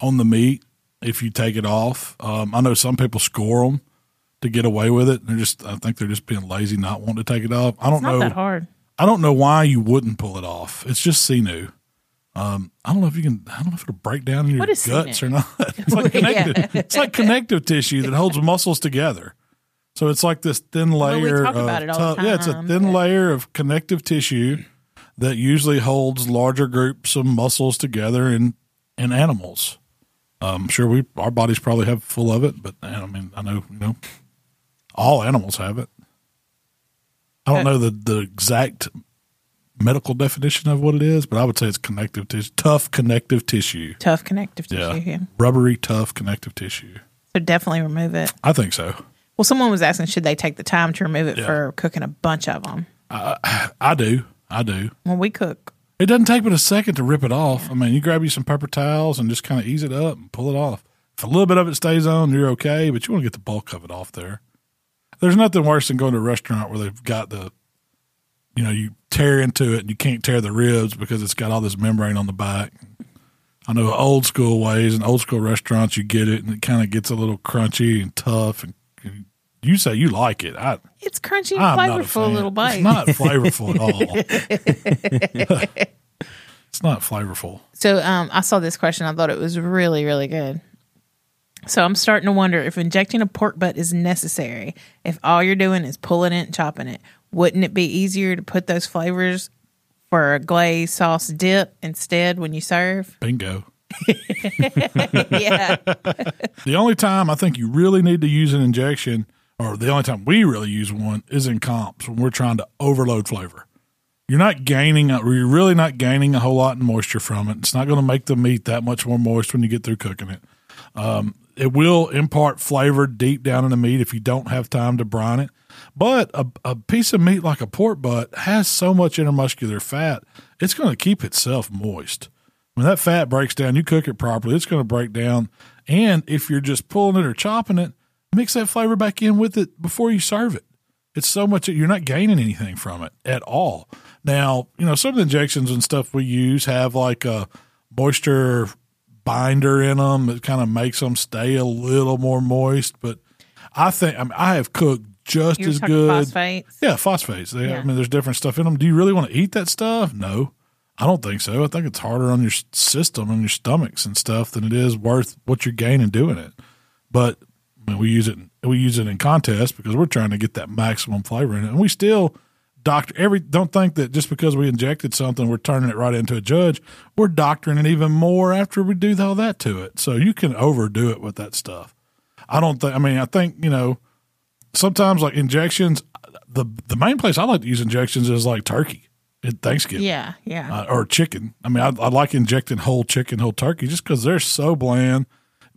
on the meat if you take it off. I know some people score them to get away with it. I think they're just being lazy, not wanting to take it off. I don't know. It's not that hard. I don't know why you wouldn't pull it off. It's just sinew. I don't know if you can, I don't know if it'll break down in your guts or not. It's like connective, it's like connective tissue that holds muscles together. So it's like this thin layer. Well, we talk about it all the time. Yeah, it's a thin layer of connective tissue that usually holds larger groups of muscles together in animals. I'm sure our bodies probably have full of it, but I mean, I know, you know, all animals have it. I don't know the exact medical definition of what it is, but I would say it's connective tissue, tough connective tissue. Tough connective tissue, yeah. Rubbery, tough connective tissue. So definitely remove it. I think so. Well, someone was asking, should they take the time to remove it for cooking a bunch of them? I do. When we cook. It doesn't take but a second to rip it off. I mean, you grab you some paper towels and just kind of ease it up and pull it off. If a little bit of it stays on, you're okay, but you want to get the bulk of it off there. There's nothing worse than going to a restaurant where they've got the, you know, you tear into it and you can't tear the ribs because it's got all this membrane on the back. I know old school ways and old school restaurants, you get it and it kind of gets a little crunchy and tough. And you say you like it. It's crunchy and flavorful little bite. It's not flavorful at all. It's not flavorful. So I saw this question. I thought it was really, really good. So I'm starting to wonder if injecting a pork butt is necessary. If all you're doing is pulling it and chopping it, wouldn't it be easier to put those flavors for a glaze, sauce, dip instead when you serve? Bingo. Yeah. The only time I think you really need to use an injection, or the only time we really use one, is in comps when we're trying to overload flavor. You're really not gaining a whole lot in moisture from it. It's not going to make the meat that much more moist when you get through cooking it. It will impart flavor deep down in the meat if you don't have time to brine it. But a piece of meat like a pork butt has so much intermuscular fat, it's going to keep itself moist. When that fat breaks down, you cook it properly, it's going to break down. And if you're just pulling it or chopping it, mix that flavor back in with it before you serve it. It's so much that you're not gaining anything from it at all. Now, you know, some of the injections and stuff we use have like a moisture binder in them. It kind of makes them stay a little more moist. But I have cooked just as good. Phosphates? Yeah, phosphates. I mean, there's different stuff in them. Do you really want to eat that stuff? No, I don't think so. I think it's harder on your system and your stomachs and stuff than it is worth what you're gaining doing it. But I mean, we use it in contests because we're trying to get that maximum flavor in it. And we still don't think that just because we injected something, we're turning it right into a judge. We're doctoring it even more after we do all that to it. So you can overdo it with that stuff. I think, you know, sometimes like injections, the main place I like to use injections is like turkey at Thanksgiving. Yeah, yeah. Or chicken. I mean, I like injecting whole chicken, whole turkey just because they're so bland.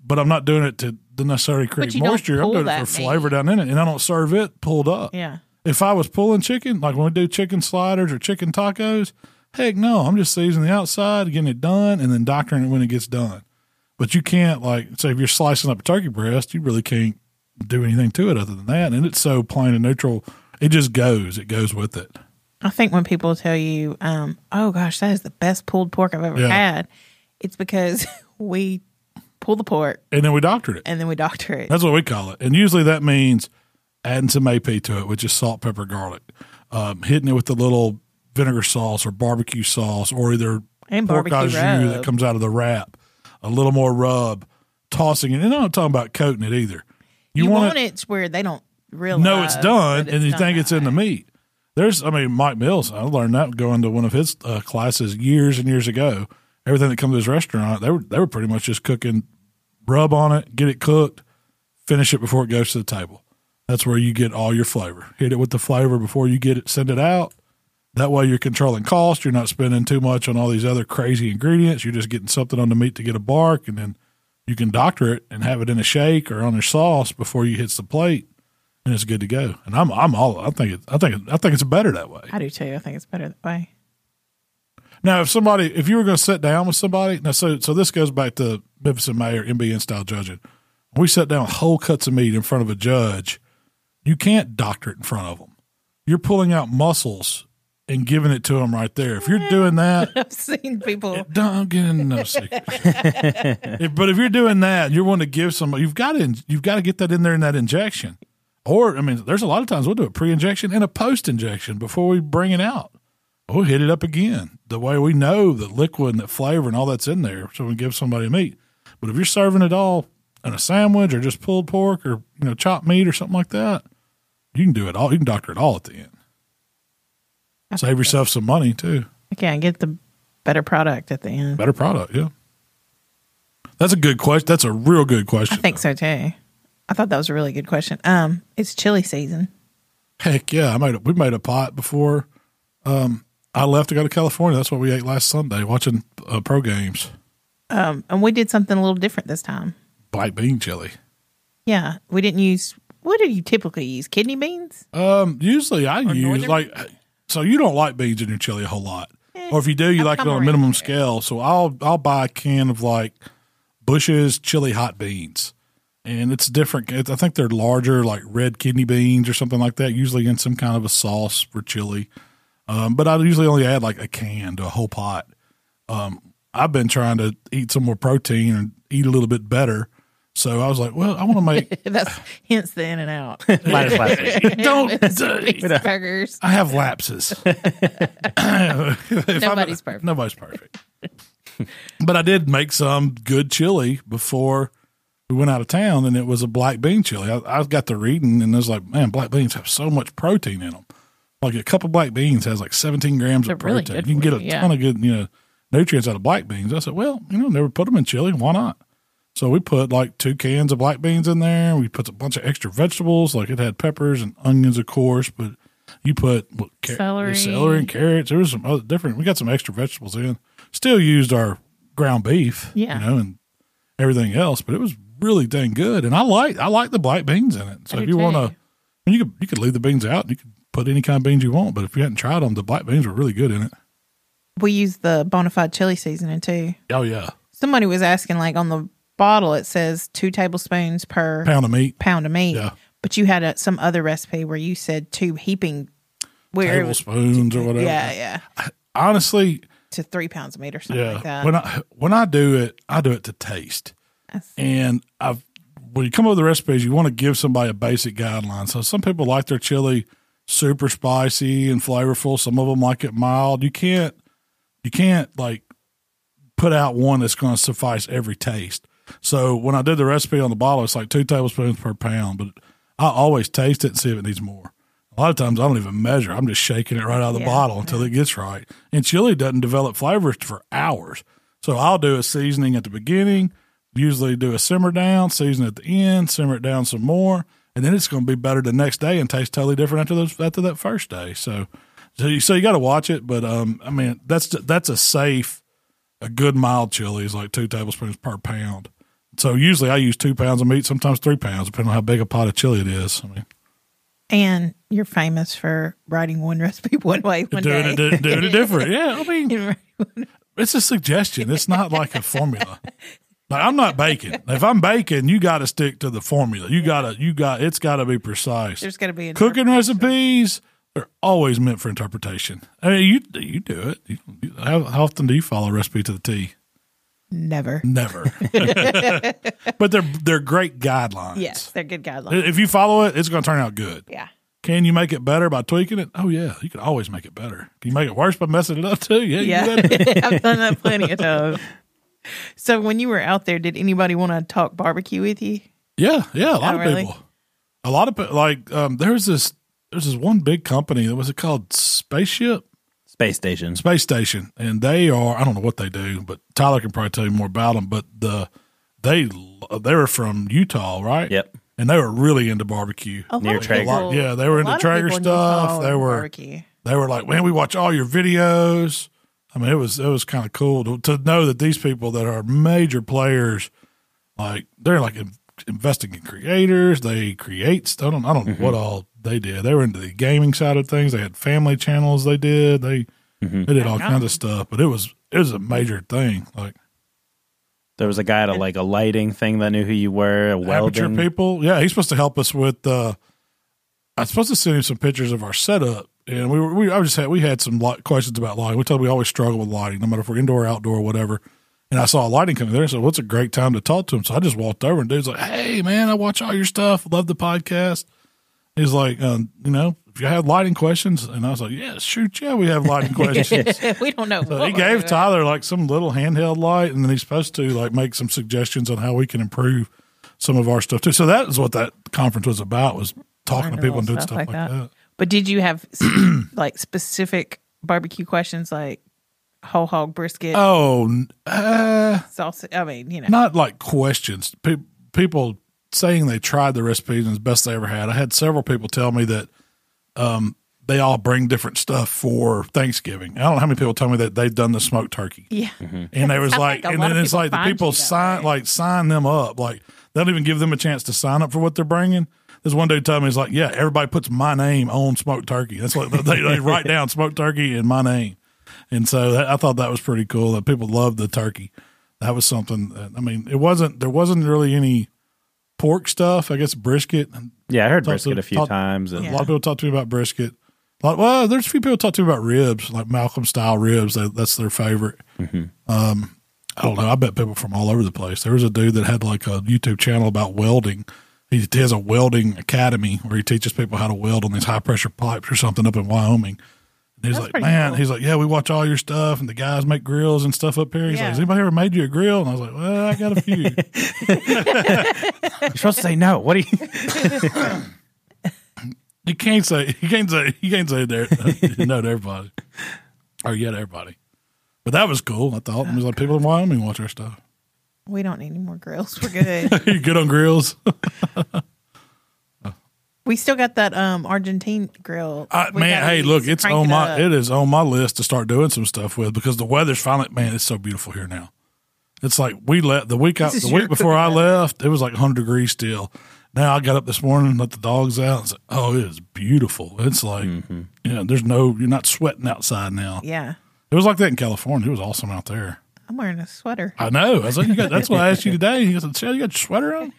But I'm not doing it to necessarily create moisture. I'm doing it for flavor down in it, and I don't serve it pulled up. Yeah. If I was pulling chicken, like when we do chicken sliders or chicken tacos, heck no, I'm just seasoning the outside, getting it done, and then doctoring it when it gets done. But you can't, like, say if you're slicing up a turkey breast, you really can't do anything to it other than that. And it's so plain and neutral, it just goes. It goes with it. I think when people tell you, oh gosh, that is the best pulled pork I've ever had, it's because we pull the pork. And then we doctor it. That's what we call it. And usually that means adding some AP to it, which is salt, pepper, garlic, hitting it with a little vinegar sauce or barbecue sauce or either pork au jus that comes out of the wrap, a little more rub, tossing it. And I'm not talking about coating it either. You want it where they don't realize. No, it's done, and you think it's in the meat. Mike Mills, I learned that going to one of his classes years and years ago. Everything that comes to his restaurant, they were pretty much just cooking, rub on it, get it cooked, finish it before it goes to the table. That's where you get all your flavor. Hit it with the flavor before you get it, send it out. That way you're controlling cost. You're not spending too much on all these other crazy ingredients. You're just getting something on the meat to get a bark, and then you can doctor it and have it in a shake or on your sauce before you hits the plate, and it's good to go. And I think it's better that way. I do too. I think it's better that way. Now, if you were going to sit down with somebody, so this goes back to Memphis in May or MBN style judging. We sat down with whole cuts of meat in front of a judge. You can't doctor it in front of them. You're pulling out muscles and giving it to them right there. If you're doing that, I've seen people. I'm getting no secrets. But if you're doing that, you're wanting to give somebody. You've got to get that in there in that injection. Or I mean, there's a lot of times we'll do a pre-injection and a post-injection before we bring it out. we'll hit it up again. The way we know that liquid and that flavor and all that's in there, so we can give somebody meat. But if you're serving it all in a sandwich or just pulled pork or, you know, chopped meat or something like that, you can do it all. You can doctor it all at the end. Save yourself some money too. Okay, I get the better product at the end. Better product, yeah. That's a good question. That's a real good question. I think so too. I thought that was a really good question. It's chili season. Heck yeah! We made a pot before I left to go to California. That's what we ate last Sunday, watching pro games. And we did something a little different this time. Black bean chili. Yeah, we didn't use. What do you typically use? Kidney beans? Usually I use like. So you don't like beans in your chili a whole lot, or if you do, you like it on a minimum scale. So I'll buy a can of like Bush's chili hot beans. And it's different. I think they're larger, like red kidney beans or something like that, usually in some kind of a sauce for chili. But I usually only add like a can to a whole pot. I've been trying to eat some more protein and eat a little bit better. So I was like, well, I want to make. That's hence the In-N-Out. Don't burgers. I have lapses. Nobody's perfect. Nobody's perfect. But I did make some good chili before. We went out of town, and it was a black bean chili. I got to reading, and I was like, man, black beans have so much protein in them. Like a cup of black beans has like 17 grams of protein. Really, you can get a ton of good nutrients out of black beans. I said, well, never put them in chili. Why not? So we put like 2 cans of black beans in there. We put a bunch of extra vegetables. Like it had peppers and onions, of course, but you put celery and carrots. There was some other different. We got some extra vegetables in. Still used our ground beef, and everything else, but it was really dang good, and I like the black beans in it. So if you want to, you could leave the beans out. And you could put any kind of beans you want, but if you hadn't tried them, the black beans were really good in it. We use the bona fide chili seasoning too. Oh yeah. Somebody was asking, like on the bottle it says 2 tablespoons per pound of meat. Yeah. But you had some other recipe where you said 2 tablespoons or whatever. Yeah. Honestly, to 3 pounds of meat or something like that. When I do it, I do it to taste. And when you come up with the recipes, you want to give somebody a basic guideline. So some people like their chili super spicy and flavorful. Some of them like it mild. You can't like put out one that's going to suffice every taste. So when I did the recipe on the bottle, it's like 2 tablespoons per pound, but I always taste it and see if it needs more. A lot of times I don't even measure. I'm just shaking it right out of the bottle until it gets right. And chili doesn't develop flavors for hours. So I'll do a seasoning at the beginning. Usually do a simmer down, season at the end, simmer it down some more, and then it's going to be better the next day and taste totally different after that first day. So you got to watch it, but I mean that's a good mild chili is like 2 tablespoons per pound. So usually I use 2 pounds of meat, sometimes 3 pounds, depending on how big a pot of chili it is. I mean. And you're famous for writing one recipe one way, one day. Doing it different. Yeah, I mean it's a suggestion. It's not like a formula. Like I'm not baking. If I'm baking, you got to stick to the formula. It's got to be precise. There's got to be cooking recipes. They're always meant for interpretation. I mean, you do it. How often do you follow a recipe to the T? Never. But they're great guidelines. Yes, they're good guidelines. If you follow it, it's going to turn out good. Yeah. Can you make it better by tweaking it? Oh, yeah. You can always make it better. Can you make it worse by messing it up, too? Yeah. I've done that plenty of times. So when you were out there, did anybody want to talk barbecue with you? Yeah, a lot of people. A lot of people, like there's this one big company that was it called Space Station, and they are I don't know what they do, but Tyler can probably tell you more about them. But they were from Utah, right? Yep, and they were really into barbecue. Near Traeger, they were into Traeger stuff. They were like, man, we watch all your videos. I mean, it was kind of cool to know that these people that are major players, like they're like investing in creators. They create. I don't know what all they did. They were into the gaming side of things. They had family channels. They did. They did all kinds of stuff. But it was a major thing. Like there was a guy at a lighting thing that knew who you were. A welding. Amateur people. Yeah, he's supposed to help us with. I'm supposed to send him some pictures of our setup. And we had some questions about lighting. We told we always struggle with lighting, no matter if we're indoor, or outdoor, or whatever. And I saw a lighting company there, and said, "What's a great time to talk to him?" So I just walked over, and dude's like, "Hey, man, I watch all your stuff. Love the podcast. He's like, you know, if you had lighting questions, and I was like, yeah, shoot, yeah, we have lighting questions. We don't know. So he gave Tyler like some little handheld light, and then he's supposed to like make some suggestions on how we can improve some of our stuff too. So that is what that conference was about, was talking to people and doing stuff like that. But did you have like specific barbecue questions, like whole hog brisket? Oh, sausage. I mean, you know, not like questions. People saying they tried the recipes and it's the best they ever had. I had several people tell me that they all bring different stuff for Thanksgiving. I don't know how many people tell me that they've done the smoked turkey. Yeah, mm-hmm. And they was like and then it's like the people sign right? Like sign them up. Like they don't even give them a chance to sign up for what they're bringing. This one dude told me, he's like, yeah, everybody puts my name on smoked turkey. That's like they write down smoked turkey and my name. And so that, I thought that was pretty cool that people loved the turkey. That was something that, I mean, there wasn't really any pork stuff, I guess brisket. Yeah, I heard brisket a few times. And a lot of people talk to me about brisket. Well, there's a few people talk to me about ribs, like Malcolm style ribs. That's their favorite. Mm-hmm. I don't know. I bet people from all over the place. There was a dude that had like a YouTube channel about welding. He has a welding academy where he teaches people how to weld on these high pressure pipes or something up in Wyoming. And he's like, man, cool. He's like, yeah, we watch all your stuff and the guys make grills and stuff up here. He's like, has anybody ever made you a grill? And I was like, well, I got a few. You're supposed to say no. What do you? You can't say no to everybody or yeah to everybody. But that was cool. I thought it was like people in Wyoming watch our stuff. We don't need any more grills. We're good. You're good on grills. We still got that Argentine grill. Hey, look, it is on my list to start doing some stuff with because the weather's finally. Man, it's so beautiful here now. It's like we left the week before I left. It was like 100 degrees still. Now I got up this morning and let the dogs out. And said, oh, it is beautiful. It's like you're not sweating outside now. Yeah, it was like that in California. It was awesome out there. I'm wearing a sweater. I know. I was like, that's what I asked you today. You said, Shell, you got your sweater on?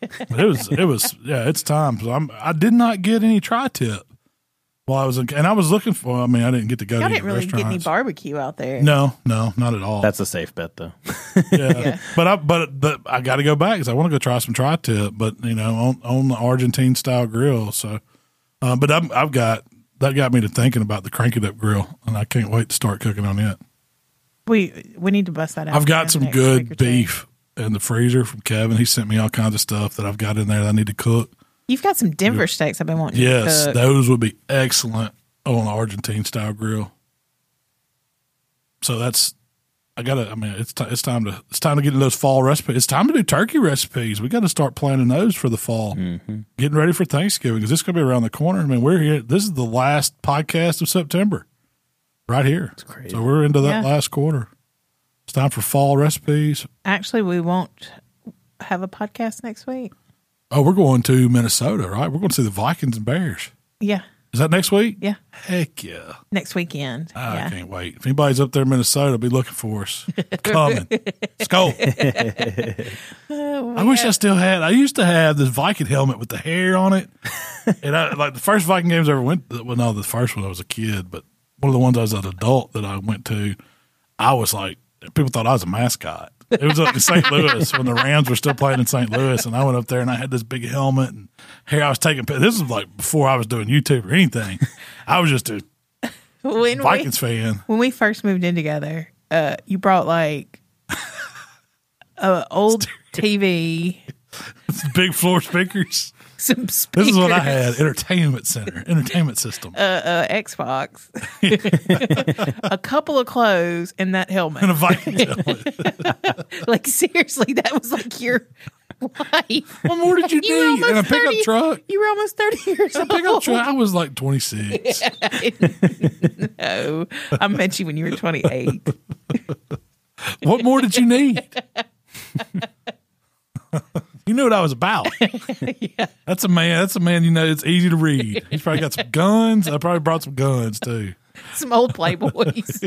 It was, it's time. So I did not get any tri-tip while I was in, and I was looking for, I mean, I didn't get to go to any restaurants. You didn't really get any barbecue out there. No, not at all. That's a safe bet though. Yeah. But I got to go back because I want to go try some tri-tip, but you know, on the Argentine style grill. So, but that got me to thinking about the Crank It Up grill and I can't wait to start cooking on it. We need to bust that out. I've got some good beef in the freezer from Kevin. He sent me all kinds of stuff that I've got in there that I need to cook. You've got some Denver steaks I've been wanting to cook. Yes, those would be excellent on an Argentine-style grill. So it's time to get into those fall recipes. It's time to do turkey recipes. We got to start planning those for the fall. Mm-hmm. Getting ready for Thanksgiving because it's going to be around the corner. I mean, we're here. This is the last podcast of September. Right here. It's crazy. So we're into that last quarter. It's time for fall recipes. Actually, we won't have a podcast next week. Oh, we're going to Minnesota, right? We're going to see the Vikings and Bears. Yeah. Is that next week? Yeah. Heck yeah. Next weekend. I can't wait. If anybody's up there in Minnesota, be looking for us. Coming. Let's go. I wish I still had. I used to have this Viking helmet with the hair on it. And the first Viking games I ever went to, well, no, the first one I was a kid, but one of the ones I was an adult that I went to, I was like, people thought I was a mascot. It was up in St. Louis when the Rams were still playing in St. Louis, and I went up there and I had this big helmet and hair. I was taking pictures. This was like before I was doing YouTube or anything. I was just a Vikings fan. When we first moved in together, you brought like an old TV, big floor speakers. Some speakers. This is what I had: entertainment center, entertainment system, Xbox, a couple of clothes, and that helmet, and a Viking helmet. Like seriously, that was like your life. What more did you need? And a pickup truck. You were almost 30 years old. A pickup truck. I was like 26. No, I met you when you were 28. What more did you need? You knew what I was about. Yeah. That's a man, you know, it's easy to read. He's probably got some guns. I probably brought some guns, too. Some old Playboys.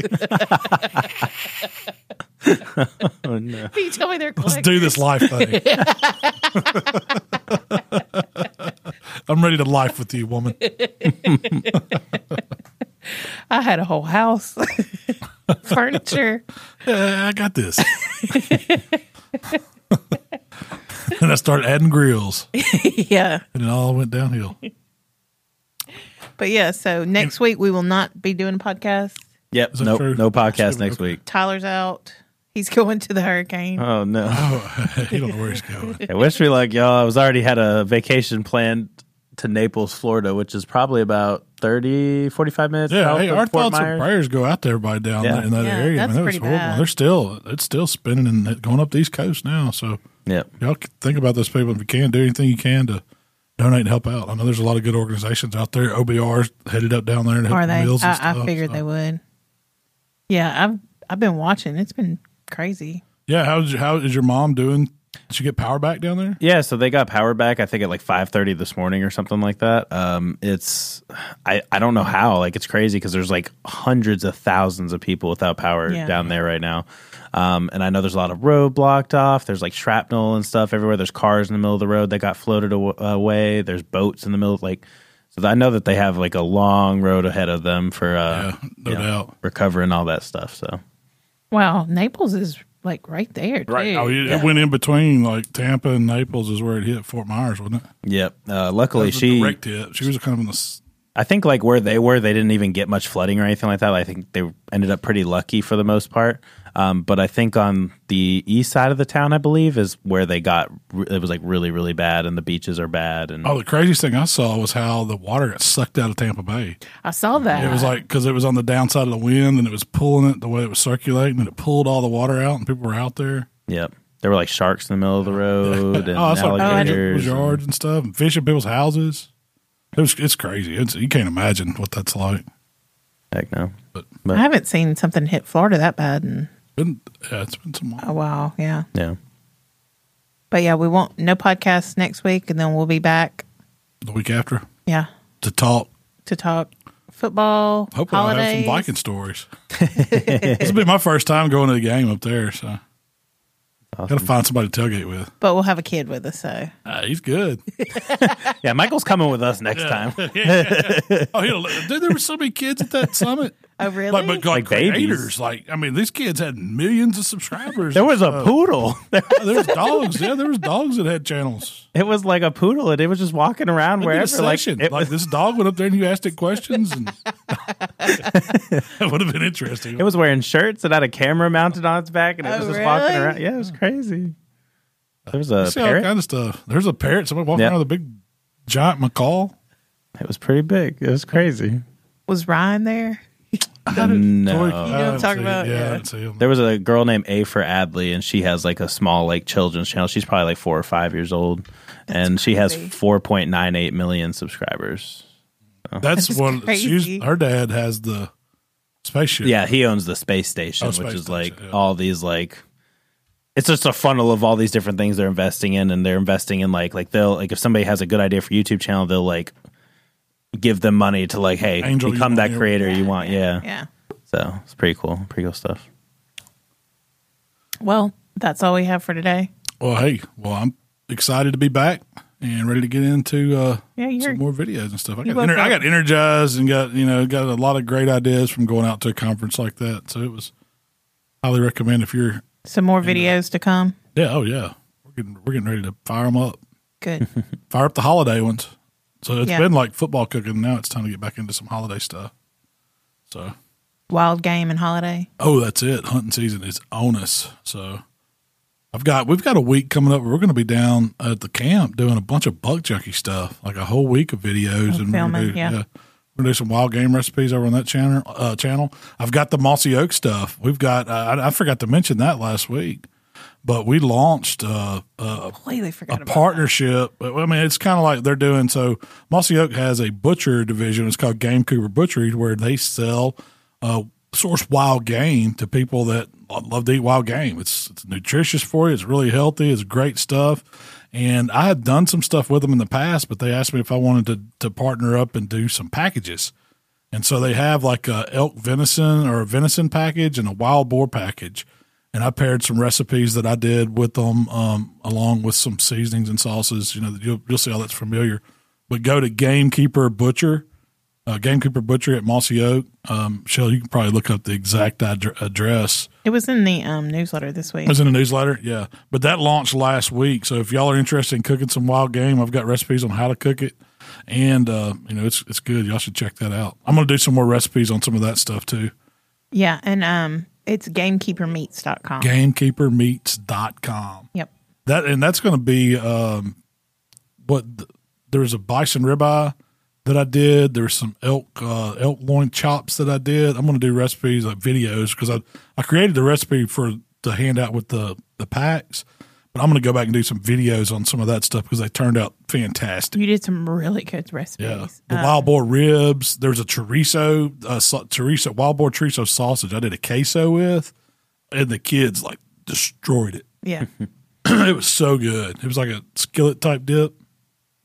Oh, no. Can you tell me they're collectors? Let's do this life thing. I'm ready to life with you, woman. I had a whole house. Furniture. I got this. And I started adding grills. Yeah. And it all went downhill. But yeah, so next week we will not be doing a podcast. Yep. No podcast next week. Tyler's out. He's going to the hurricane. Oh, no. Oh, you don't know where he's going. I wish we like y'all. I was already had a vacation planned to Naples, Florida, which is probably about 30, 45 minutes. Yeah, hey, our thoughts and prayers go out to everybody down there in that area. That's that was horrible. Bad. It's still spinning and going up the East Coast now. So y'all think about those people. If you can, do anything you can to donate and help out. I know there's a lot of good organizations out there. OBR's headed up down there. And are they? And stuff, I figured they would. Yeah, I've been watching. It's been crazy. Yeah, how is your mom doing? Did you get power back down there? Yeah, so they got power back, I think, at like 5:30 this morning or something like that. I don't know how. Like, it's crazy because there's like hundreds of thousands of people without power down there right now. And I know there's a lot of road blocked off. There's like shrapnel and stuff everywhere. There's cars in the middle of the road that got floated away. There's boats in the middle of like. So I know that they have like a long road ahead of them for recovering all that stuff. So, wow, Naples is like right there, dude. Right. Oh, it went in between like Tampa and Naples is where it hit Fort Myers, wasn't it? Yep. Luckily, she direct hit. She was kind of in the. I think like where they were, they didn't even get much flooding or anything like that. I think they ended up pretty lucky for the most part. But I think on the east side of the town, I believe, is where they got it was like really, really bad, and the beaches are bad. And the craziest thing I saw was how the water got sucked out of Tampa Bay. I saw that. It was like because it was on the downside of the wind, and it was pulling it the way it was circulating, and it pulled all the water out, and people were out there. Yep. There were like sharks in the middle of the road and alligators. Yards and stuff, and fish in people's houses. It's crazy. You can't imagine what that's like. Heck no. But I haven't seen something hit Florida that bad in. It's been some while. Oh, wow. Yeah. Yeah. But yeah, we won't, no podcasts next week, and then we'll be back the week after. Yeah. To talk football. Hopefully, holidays. I'll have some Viking stories. This will be my first time going to the game up there. So, awesome. Gotta find somebody to tailgate with. But we'll have a kid with us, so. He's good. Yeah, Michael's coming with us next time. Yeah. Dude, there were so many kids at that summit. Oh, really? Like creators. Babies. Like, I mean, these kids had millions of subscribers. There was a poodle. There was dogs. Yeah, there was dogs that had channels. It was like a poodle, and it was just walking around wherever. This dog went up there, and you asked it questions. And that would have been interesting. It was wearing shirts and had a camera mounted on its back, and it was just walking around. Yeah, it was crazy. There was a parrot. All kind of stuff. There's a parrot. Somebody walking around with a big, giant macaw. It was pretty big. It was crazy. Was Ryan there? No. You know what I'm talking about? Yeah. There was a girl named A for Adley, and she has like a small like children's channel. She's probably like 4 or 5 years old, she has 4.98 million subscribers. So. That's one. Her dad has the spaceship. Yeah, he owns the space station, all these like. It's just a funnel of all these different things they're investing in, and they're investing in like they'll like if somebody has a good idea for a YouTube channel, they'll like. Give them money to like, hey, Angel, become that creator you want. Yeah. Yeah. So it's pretty cool. Pretty cool stuff. Well, that's all we have for today. Well, hey, I'm excited to be back and ready to get into some more videos and stuff. I got energized and got a lot of great ideas from going out to a conference like that. So it was highly recommend if you're some more videos to come. Yeah. Oh yeah. We're getting ready to fire them up. Good. Fire up the holiday ones. So it's been like football cooking. Now it's time to get back into some holiday stuff. So wild game and holiday. Oh, that's it. Hunting season is on us. So we've got a week coming up. We're going to be down at the camp doing a bunch of buck junkie stuff, like a whole week of videos and filming. We're gonna do some wild game recipes over on that channel. I've got the Mossy Oak stuff. We've got. I forgot to mention that last week. But we launched a partnership. That. I mean, it's kind of like they're doing. So Mossy Oak has a butcher division. It's called Game Cooper Butchery, where they sell source wild game to people that love to eat wild game. It's nutritious for you. It's really healthy. It's great stuff. And I had done some stuff with them in the past, but they asked me if I wanted to partner up and do some packages. And so they have like a elk venison or a venison package and a wild boar package. And I paired some recipes that I did with them along with some seasonings and sauces. You'll see all that's familiar. But go to Gamekeeper Butcher at Mossy Oak. Shell, you can probably look up the exact address. It was in the newsletter this week. It was in the newsletter, yeah. But that launched last week. So if y'all are interested in cooking some wild game, I've got recipes on how to cook it. And, you know, it's good. Y'all should check that out. I'm going to do some more recipes on some of that stuff too. Yeah. And it's GamekeeperMeats.com. GamekeeperMeats.com. Yep. That's going to be there's a bison ribeye that I did. There's some elk loin chops that I did. I'm going to do recipes like videos because I created the recipe for the handout with the packs, but I'm going to go back and do some videos on some of that stuff because they turned out fantastic. You did some really good recipes. Yeah. The wild boar ribs. There's a chorizo, wild boar chorizo sausage I did a queso with, and the kids like destroyed it. Yeah. It was so good. It was like a skillet type dip.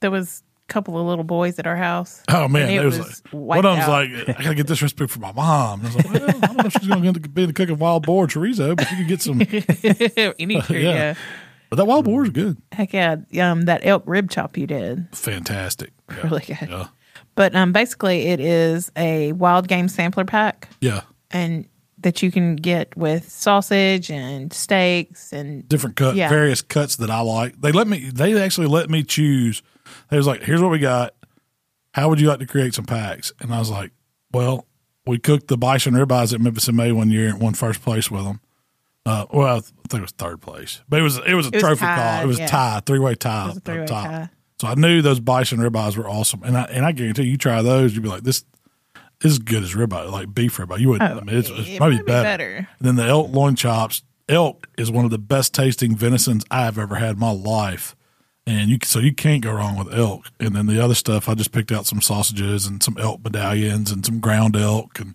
There was a couple of little boys at our house. Oh man, it was like one of them's like, I gotta get this recipe for my mom. And I was like, well, I don't know if she's gonna be in the cooking wild boar chorizo, but you can get some any chorizo. Yeah. But that wild boar is good. Heck yeah. That elk rib chop you did. Fantastic. Yeah. Really good. Yeah. But basically it is a wild game sampler pack. Yeah. And that you can get with sausage and steaks and different cuts, yeah. Various cuts that I like. They actually let me choose. They was like, here's what we got. How would you like to create some packs? And I was like, well, we cooked the bison ribeyes at Memphis in May one year and won first place with them. Well, I think it was third place, but it was a trophy call. It was a tie, three-way tie. It was a three-way tie. So I knew those bison ribeyes were awesome. And I guarantee you try those, you'd be like, this is good as ribeye, like beef ribeye. You wouldn't. I mean, it might be better. And then the elk loin chops. Elk is one of the best tasting venisons I've ever had in my life, and you can't go wrong with elk. And then the other stuff, I just picked out some sausages and some elk medallions and some ground elk and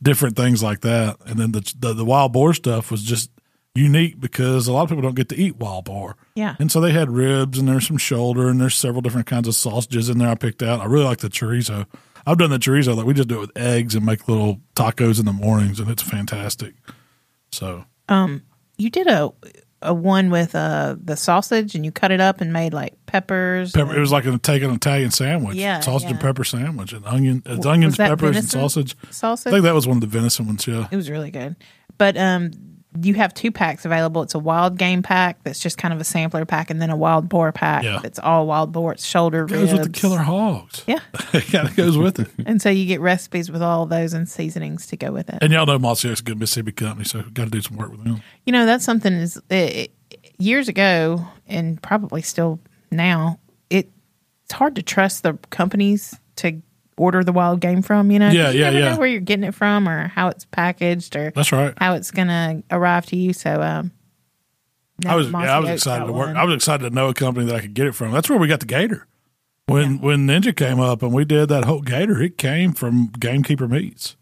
different things like that. And then the wild boar stuff was just unique because a lot of people don't get to eat wild boar. Yeah. And so they had ribs and there's some shoulder and there's several different kinds of sausages in there I picked out. I really like the chorizo. I've done the chorizo. Like we just do it with eggs and make little tacos in the mornings, and it's fantastic. So, you did a one with the sausage, and you cut it up and made like peppers. It was like an Italian sandwich, and pepper sandwich, and onions, peppers, and sausage. I think that was one of the venison ones. Yeah, it was really good. But you have two packs available. It's a wild game pack that's just kind of a sampler pack, and then a wild boar pack that's all wild boar. It's shoulder ribs. It goes with the killer hogs. Yeah. It goes with it. And so you get recipes with all of those and seasonings to go with it. And y'all know Mossy Oak's a good Mississippi company, so got to do some work with them. You know, that's something years ago and probably still now, it's hard to trust the companies to order the wild game from, you know? Yeah, yeah, yeah. You never know where you're getting it from or how it's packaged or that's right. How it's going to arrive to you. So I was excited to work. I was excited to know a company that I could get it from. That's where we got the gator. When Ninja came up and we did that whole gator, it came from Gamekeeper Meats.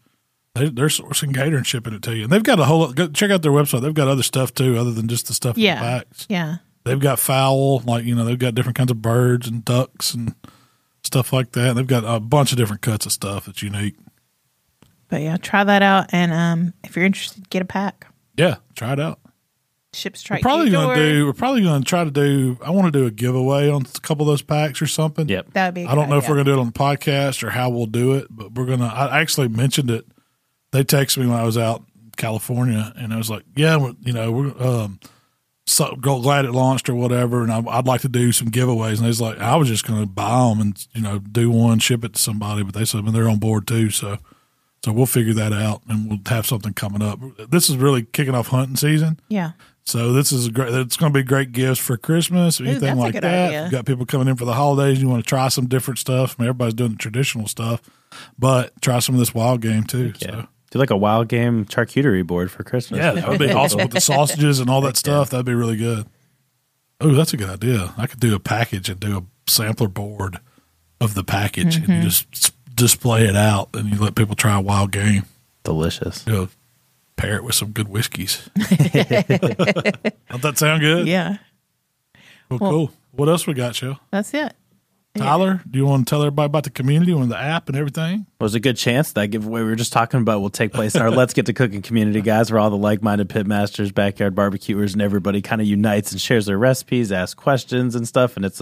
They're sourcing gator and shipping it to you. And they've got a whole – check out their website. They've got other stuff too other than just the stuff in the packs. Yeah. They've got fowl. Like, you know, they've got different kinds of birds and ducks and – stuff like that. They've got a bunch of different cuts of stuff that's unique. But yeah, try that out. And if you're interested, get a pack. Yeah, try it out. Ship straight. We're probably going to try to do. I want to do a giveaway on a couple of those packs or something. Yep, that would be. I don't know if we're going to do it on the podcast or how we'll do it, but we're going to. I actually mentioned it. They texted me when I was out in California, and I was like, "Yeah, you know, we're." So glad it launched or whatever, and I'd like to do some giveaways. And they was like, I was just going to buy them and do one, ship it to somebody, but they said they're on board too. So we'll figure that out, and we'll have something coming up. This is really kicking off hunting season. Yeah. So this is great. It's going to be great gifts for Christmas, anything like that. You've got people coming in for the holidays. You want to try some different stuff. I mean, everybody's doing the traditional stuff, but try some of this wild game too. Yeah. So. Do like a wild game charcuterie board for Christmas. Yeah, that would be awesome with the sausages and all that stuff. That'd be really good. Oh, that's a good idea. I could do a package and do a sampler board of the package and you just display it out and you let people try a wild game. Delicious. You know, pair it with some good whiskeys. Don't that sound good? Yeah. Well, cool. What else we got, Shell? That's it. Tyler, do you want to tell everybody about the community and the app and everything? Well, there's a good chance that giveaway we were just talking about will take place in our Let's Get to Cooking community, guys, where all the like-minded pitmasters, backyard barbecuers, and everybody kind of unites and shares their recipes, asks questions and stuff, and it's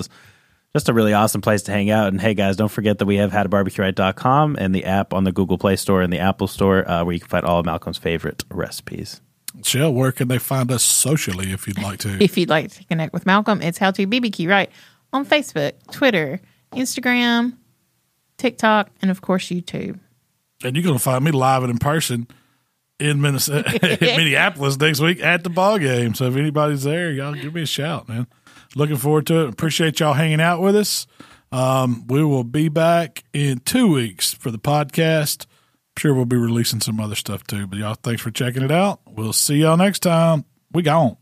just a really awesome place to hang out. And, hey, guys, don't forget that we have howtobarbecueright.com and the app on the Google Play Store and the Apple Store where you can find all of Malcolm's favorite recipes. Shell, where can they find us socially if you'd like to? If you'd like to connect with Malcolm, it's howtobbq, right? On Facebook, Twitter, Instagram, TikTok, and of course YouTube. And you're going to find me live and in person in Minnesota, Minneapolis next week at the ball game. So if anybody's there, y'all give me a shout, man. Looking forward to it. Appreciate y'all hanging out with us. We will be back in 2 weeks for the podcast. I'm sure we'll be releasing some other stuff too. But y'all, thanks for checking it out. We'll see y'all next time. We gone.